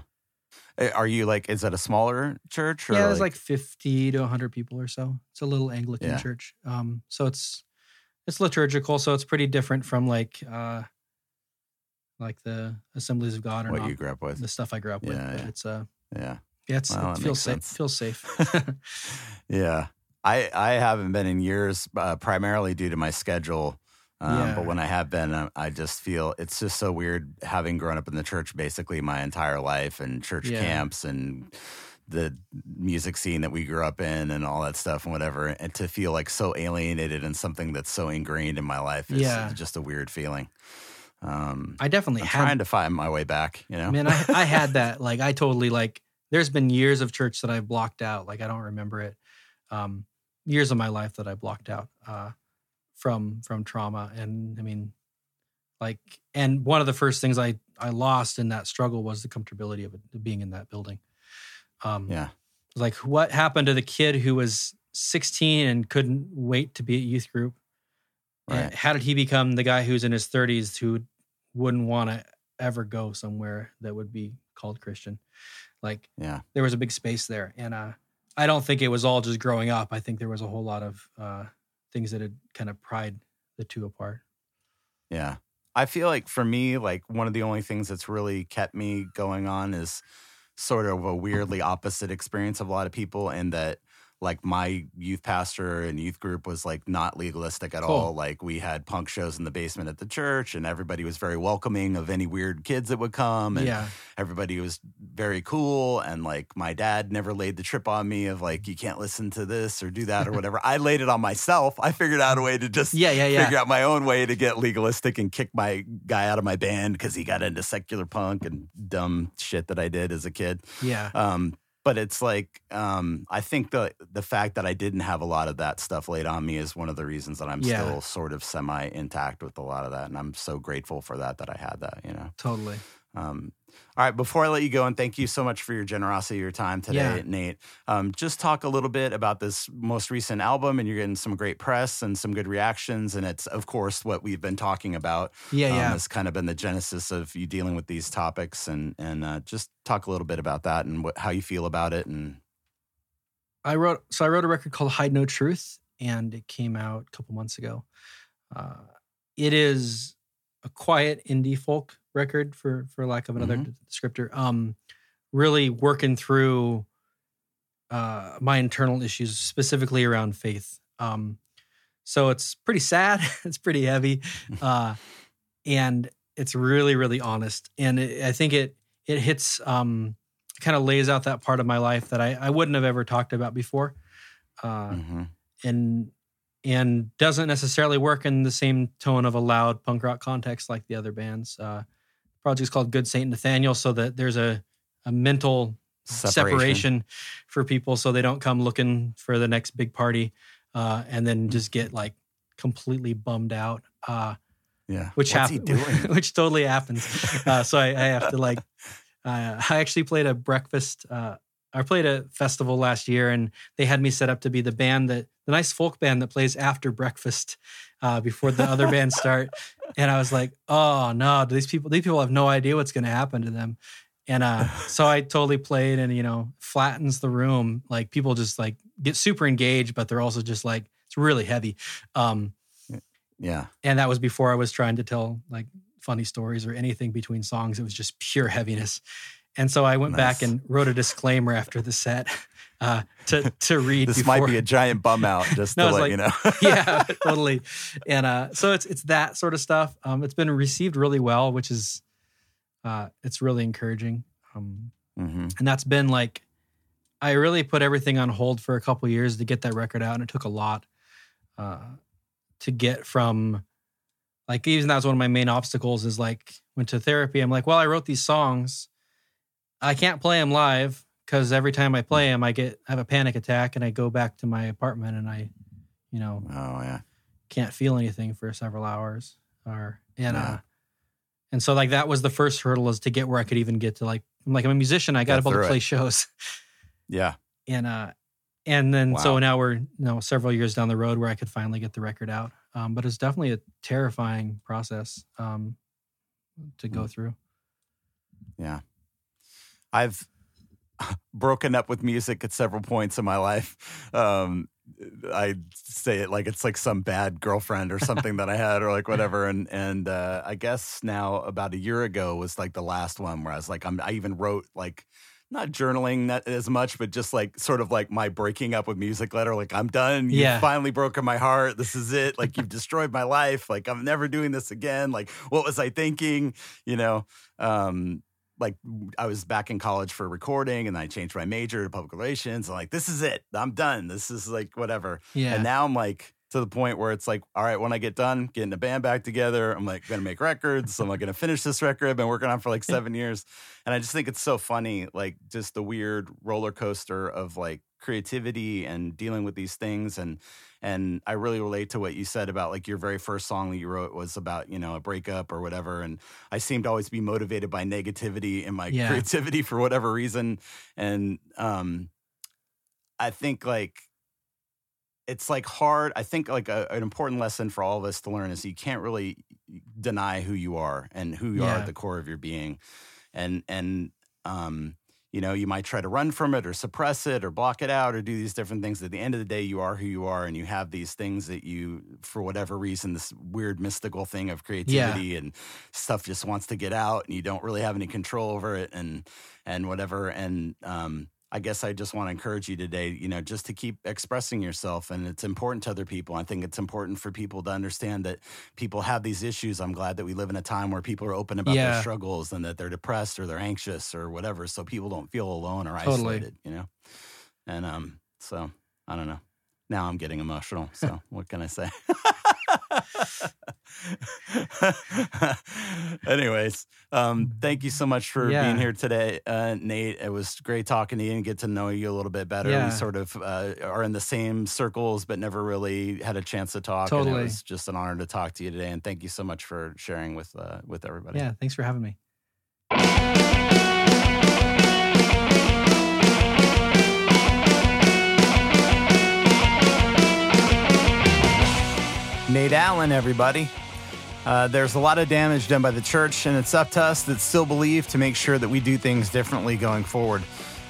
Are you like, is it a smaller church? Or yeah, it's like, like fifty to one hundred people or so. It's a little Anglican yeah. church. Um, so it's it's liturgical, so it's pretty different from like uh, like the Assemblies of God or what not, you grew up with. The stuff I grew up yeah, with. Yeah. It's uh, yeah. Yeah, it's, well, it feels safe. It feels safe. yeah. I, I haven't been in years, uh, primarily due to my schedule. Um, yeah. But when I have been, I just feel it's just so weird having grown up in the church basically my entire life and church yeah. camps and the music scene that we grew up in and all that stuff and whatever. And to feel like so alienated in something that's so ingrained in my life is yeah. just a weird feeling. Um, I definitely I'm had, trying to find my way back, you know? Man, I, I had that. Like, I totally, like, there's been years of church that I've blocked out. Like, I don't remember it. Um, years of my life that I blocked out. Uh, From from trauma. And I mean, like, and one of the first things I, I lost in that struggle was the comfortability of it, being in that building. Um, yeah, like what happened to the kid who was sixteen and couldn't wait to be at youth group? Right. And how did he become the guy who's in his thirties who wouldn't want to ever go somewhere that would be called Christian? Like, yeah, there was a big space there, and uh, I don't think it was all just growing up. I think there was a whole lot of uh, things that had kind of pried the two apart. Yeah. I feel like for me, like one of the only things that's really kept me going on is sort of a weirdly opposite experience of a lot of people, and that like my youth pastor and youth group was like not legalistic at cool. all. Like we had punk shows in the basement at the church, and everybody was very welcoming of any weird kids that would come. And yeah. everybody was very cool. And like my dad never laid the trip on me of like, you can't listen to this or do that or whatever. I laid it on myself. I figured out a way to just yeah, yeah, yeah. figure out my own way to get legalistic and kick my guy out of my band because he got into secular punk and dumb shit that I did as a kid. Yeah. Um, But it's like, um, I think the the fact that I didn't have a lot of that stuff laid on me is one of the reasons that I'm yeah. still sort of semi-intact with a lot of that. And I'm so grateful for that, that I had that, you know. Totally. Um, all right, before I let you go, and thank you so much for your generosity, your time today, yeah. Nate, um, just talk a little bit about this most recent album, and you're getting some great press and some good reactions. And it's, of course, what we've been talking about. Yeah, um, yeah. It's kind of been the genesis of you dealing with these topics, and, and uh, just talk a little bit about that and what, how you feel about it. And I wrote, so I wrote a record called Hide No Truth, and it came out a couple months ago. Uh, it is a quiet indie folk record, for for lack of another mm-hmm. descriptor, um, really working through uh, my internal issues, specifically around faith. Um, so it's pretty sad. It's pretty heavy. Uh, and it's really, really honest. And it, I think it it hits, um, kind of lays out that part of my life that I, I wouldn't have ever talked about before. Uh, mm-hmm. And and doesn't necessarily work in the same tone of a loud punk rock context like the other bands. Uh, project's called Good Saint Nathanael, so that there's a, a mental separation. separation for people, so they don't come looking for the next big party uh, and then just get like completely bummed out. Uh, yeah, which What's hap- he doing? Which totally happens. Uh, so I, I have to like. Uh, I actually played a breakfast. Uh, I played a festival last year, and they had me set up to be the band that the nice folk band that plays after breakfast, uh, before the other bands start. And I was like, oh no, these people, these people have no idea what's going to happen to them. And, uh, so I totally played, and, you know, flattens the room. Like people just like get super engaged, but they're also just like, it's really heavy. Um, yeah. And that was before I was trying to tell like funny stories or anything between songs. It was just pure heaviness. And so I went nice. back and wrote a disclaimer after the set, uh, to to read. This before. Might be a giant bum out, just no, to let like, you know. Yeah, totally. And uh, so it's it's that sort of stuff. Um, it's been received really well, which is uh, it's really encouraging. Um, mm-hmm. And that's been like, I really put everything on hold for a couple of years to get that record out, and it took a lot uh, to get from. Like even that's one of my main obstacles is like went to therapy. I'm like, well, I wrote these songs. I can't play them live because every time I play them, I get I have a panic attack and I go back to my apartment and I, you know, oh, yeah. can't feel anything for several hours. Or and yeah. uh, and so like that was the first hurdle is to get where I could even get to like I'm like I'm a musician. I got to be able to play shows. Yeah. And uh, And then, wow. so now we're you know, several years down the road where I could finally get the record out. Um, but it's definitely a terrifying process um, to go through. Yeah. I've broken up with music at several points in my life. Um, I say it like it's like some bad girlfriend or something that I had or like whatever. And and uh, I guess now about a year ago was like the last one where I was like, I'm, I even wrote like, not journaling that as much, but just like sort of like my breaking up with music letter. Like, I'm done. You've yeah. finally broken my heart. This is it. Like, you've destroyed my life. Like, I'm never doing this again. Like, what was I thinking? You know, um, like I was back in college for recording and I changed my major to public relations. I'm like, this is it. I'm done. This is like whatever. Yeah. And now I'm like, to the point where it's like, all right, when I get done getting the band back together, I'm like going to make records. I'm like going to finish this record I've been working on for like seven years. And I just think it's so funny, like just the weird roller coaster of like creativity and dealing with these things. And, and I really relate to what you said about like your very first song that you wrote was about, you know, a breakup or whatever. And I seem to always be motivated by negativity and my yeah. creativity for whatever reason. And, um, I think like, it's like hard. I think like a, an important lesson for all of us to learn is you can't really deny who you are and who you yeah. are at the core of your being. And, and, um, you know, you might try to run from it or suppress it or block it out or do these different things. At the end of the day, you are who you are, and you have these things that you, for whatever reason, this weird mystical thing of creativity yeah. and stuff just wants to get out, and you don't really have any control over it and, and whatever. And, um, I guess I just want to encourage you today, you know, just to keep expressing yourself. And it's important to other people. I think it's important for people to understand that people have these issues. I'm glad that we live in a time where people are open about yeah. their struggles and that they're depressed or they're anxious or whatever, so people don't feel alone or totally. isolated, you know? And um, so, I don't know. Now I'm getting emotional, so what can I say? Anyways, um, thank you so much for yeah. being here today, uh, Nate. It was great talking to you and get to know you a little bit better. Yeah. We sort of uh, are in the same circles, but never really had a chance to talk. Totally. And it was just an honor to talk to you today. And thank you so much for sharing with uh, with everybody. Yeah, thanks for having me. Nate Allen, everybody. Uh, there's a lot of damage done by the church, and it's up to us that still believe to make sure that we do things differently going forward.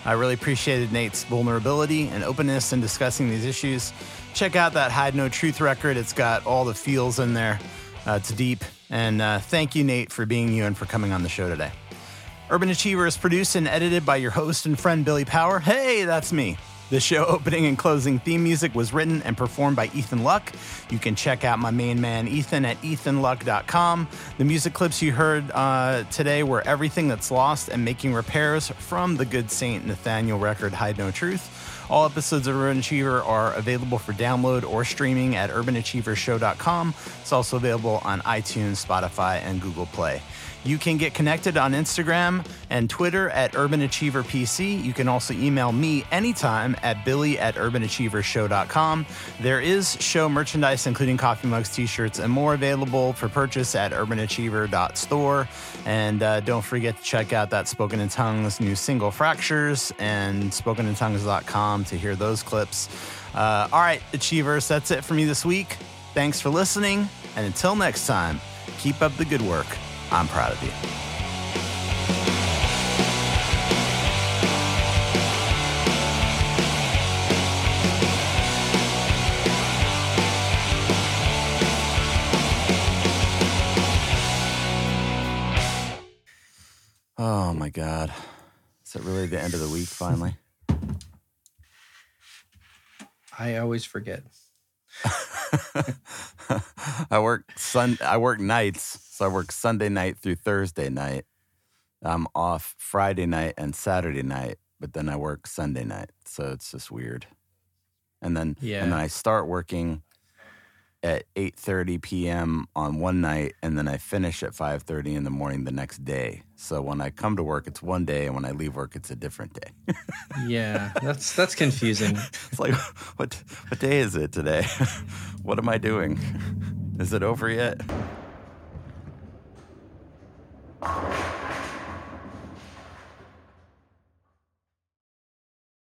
I really appreciated Nate's vulnerability and openness in discussing these issues. Check out that Hide No Truth record. It's got all the feels in there. Uh, it's deep. And uh, thank you, Nate, for being you and for coming on the show today. Urban Achiever is produced and edited by your host and friend, Billy Power. Hey, that's me. The show opening and closing theme music was written and performed by Ethan Luck. You can check out my main man, Ethan, at ethan luck dot com. The music clips you heard uh, today were Everything That's Lost and Making Repairs from the Good Saint Nathanael record, Hide No Truth. All episodes of Urban Achiever are available for download or streaming at urban achiever show dot com. It's also available on iTunes, Spotify, and Google Play. You can get connected on Instagram and Twitter at Urban Achiever P C. You can also email me anytime at billy at urban achiever show dot com. There is show merchandise, including coffee mugs, t-shirts, and more available for purchase at urban achiever dot store. And uh, don't forget to check out that Spoken in Tongues new single, Fractures, and spoken in tongues dot com to hear those clips. Uh, all right, Achievers, that's it for me this week. Thanks for listening, and until next time, keep up the good work. I'm proud of you. Oh, my God. Is it really the end of the week, finally? I always forget. I work sun. I work nights, so I work Sunday night through Thursday night. I'm off Friday night and Saturday night, but then I work Sunday night, so it's just weird. And then, yeah. and then I start working at eight thirty p.m. on one night, and then I finish at five thirty in the morning the next day. So when I come to work, it's one day, and when I leave work, it's a different day. Yeah, that's that's confusing. It's like, what what day is it today? What am I doing? Is it over yet?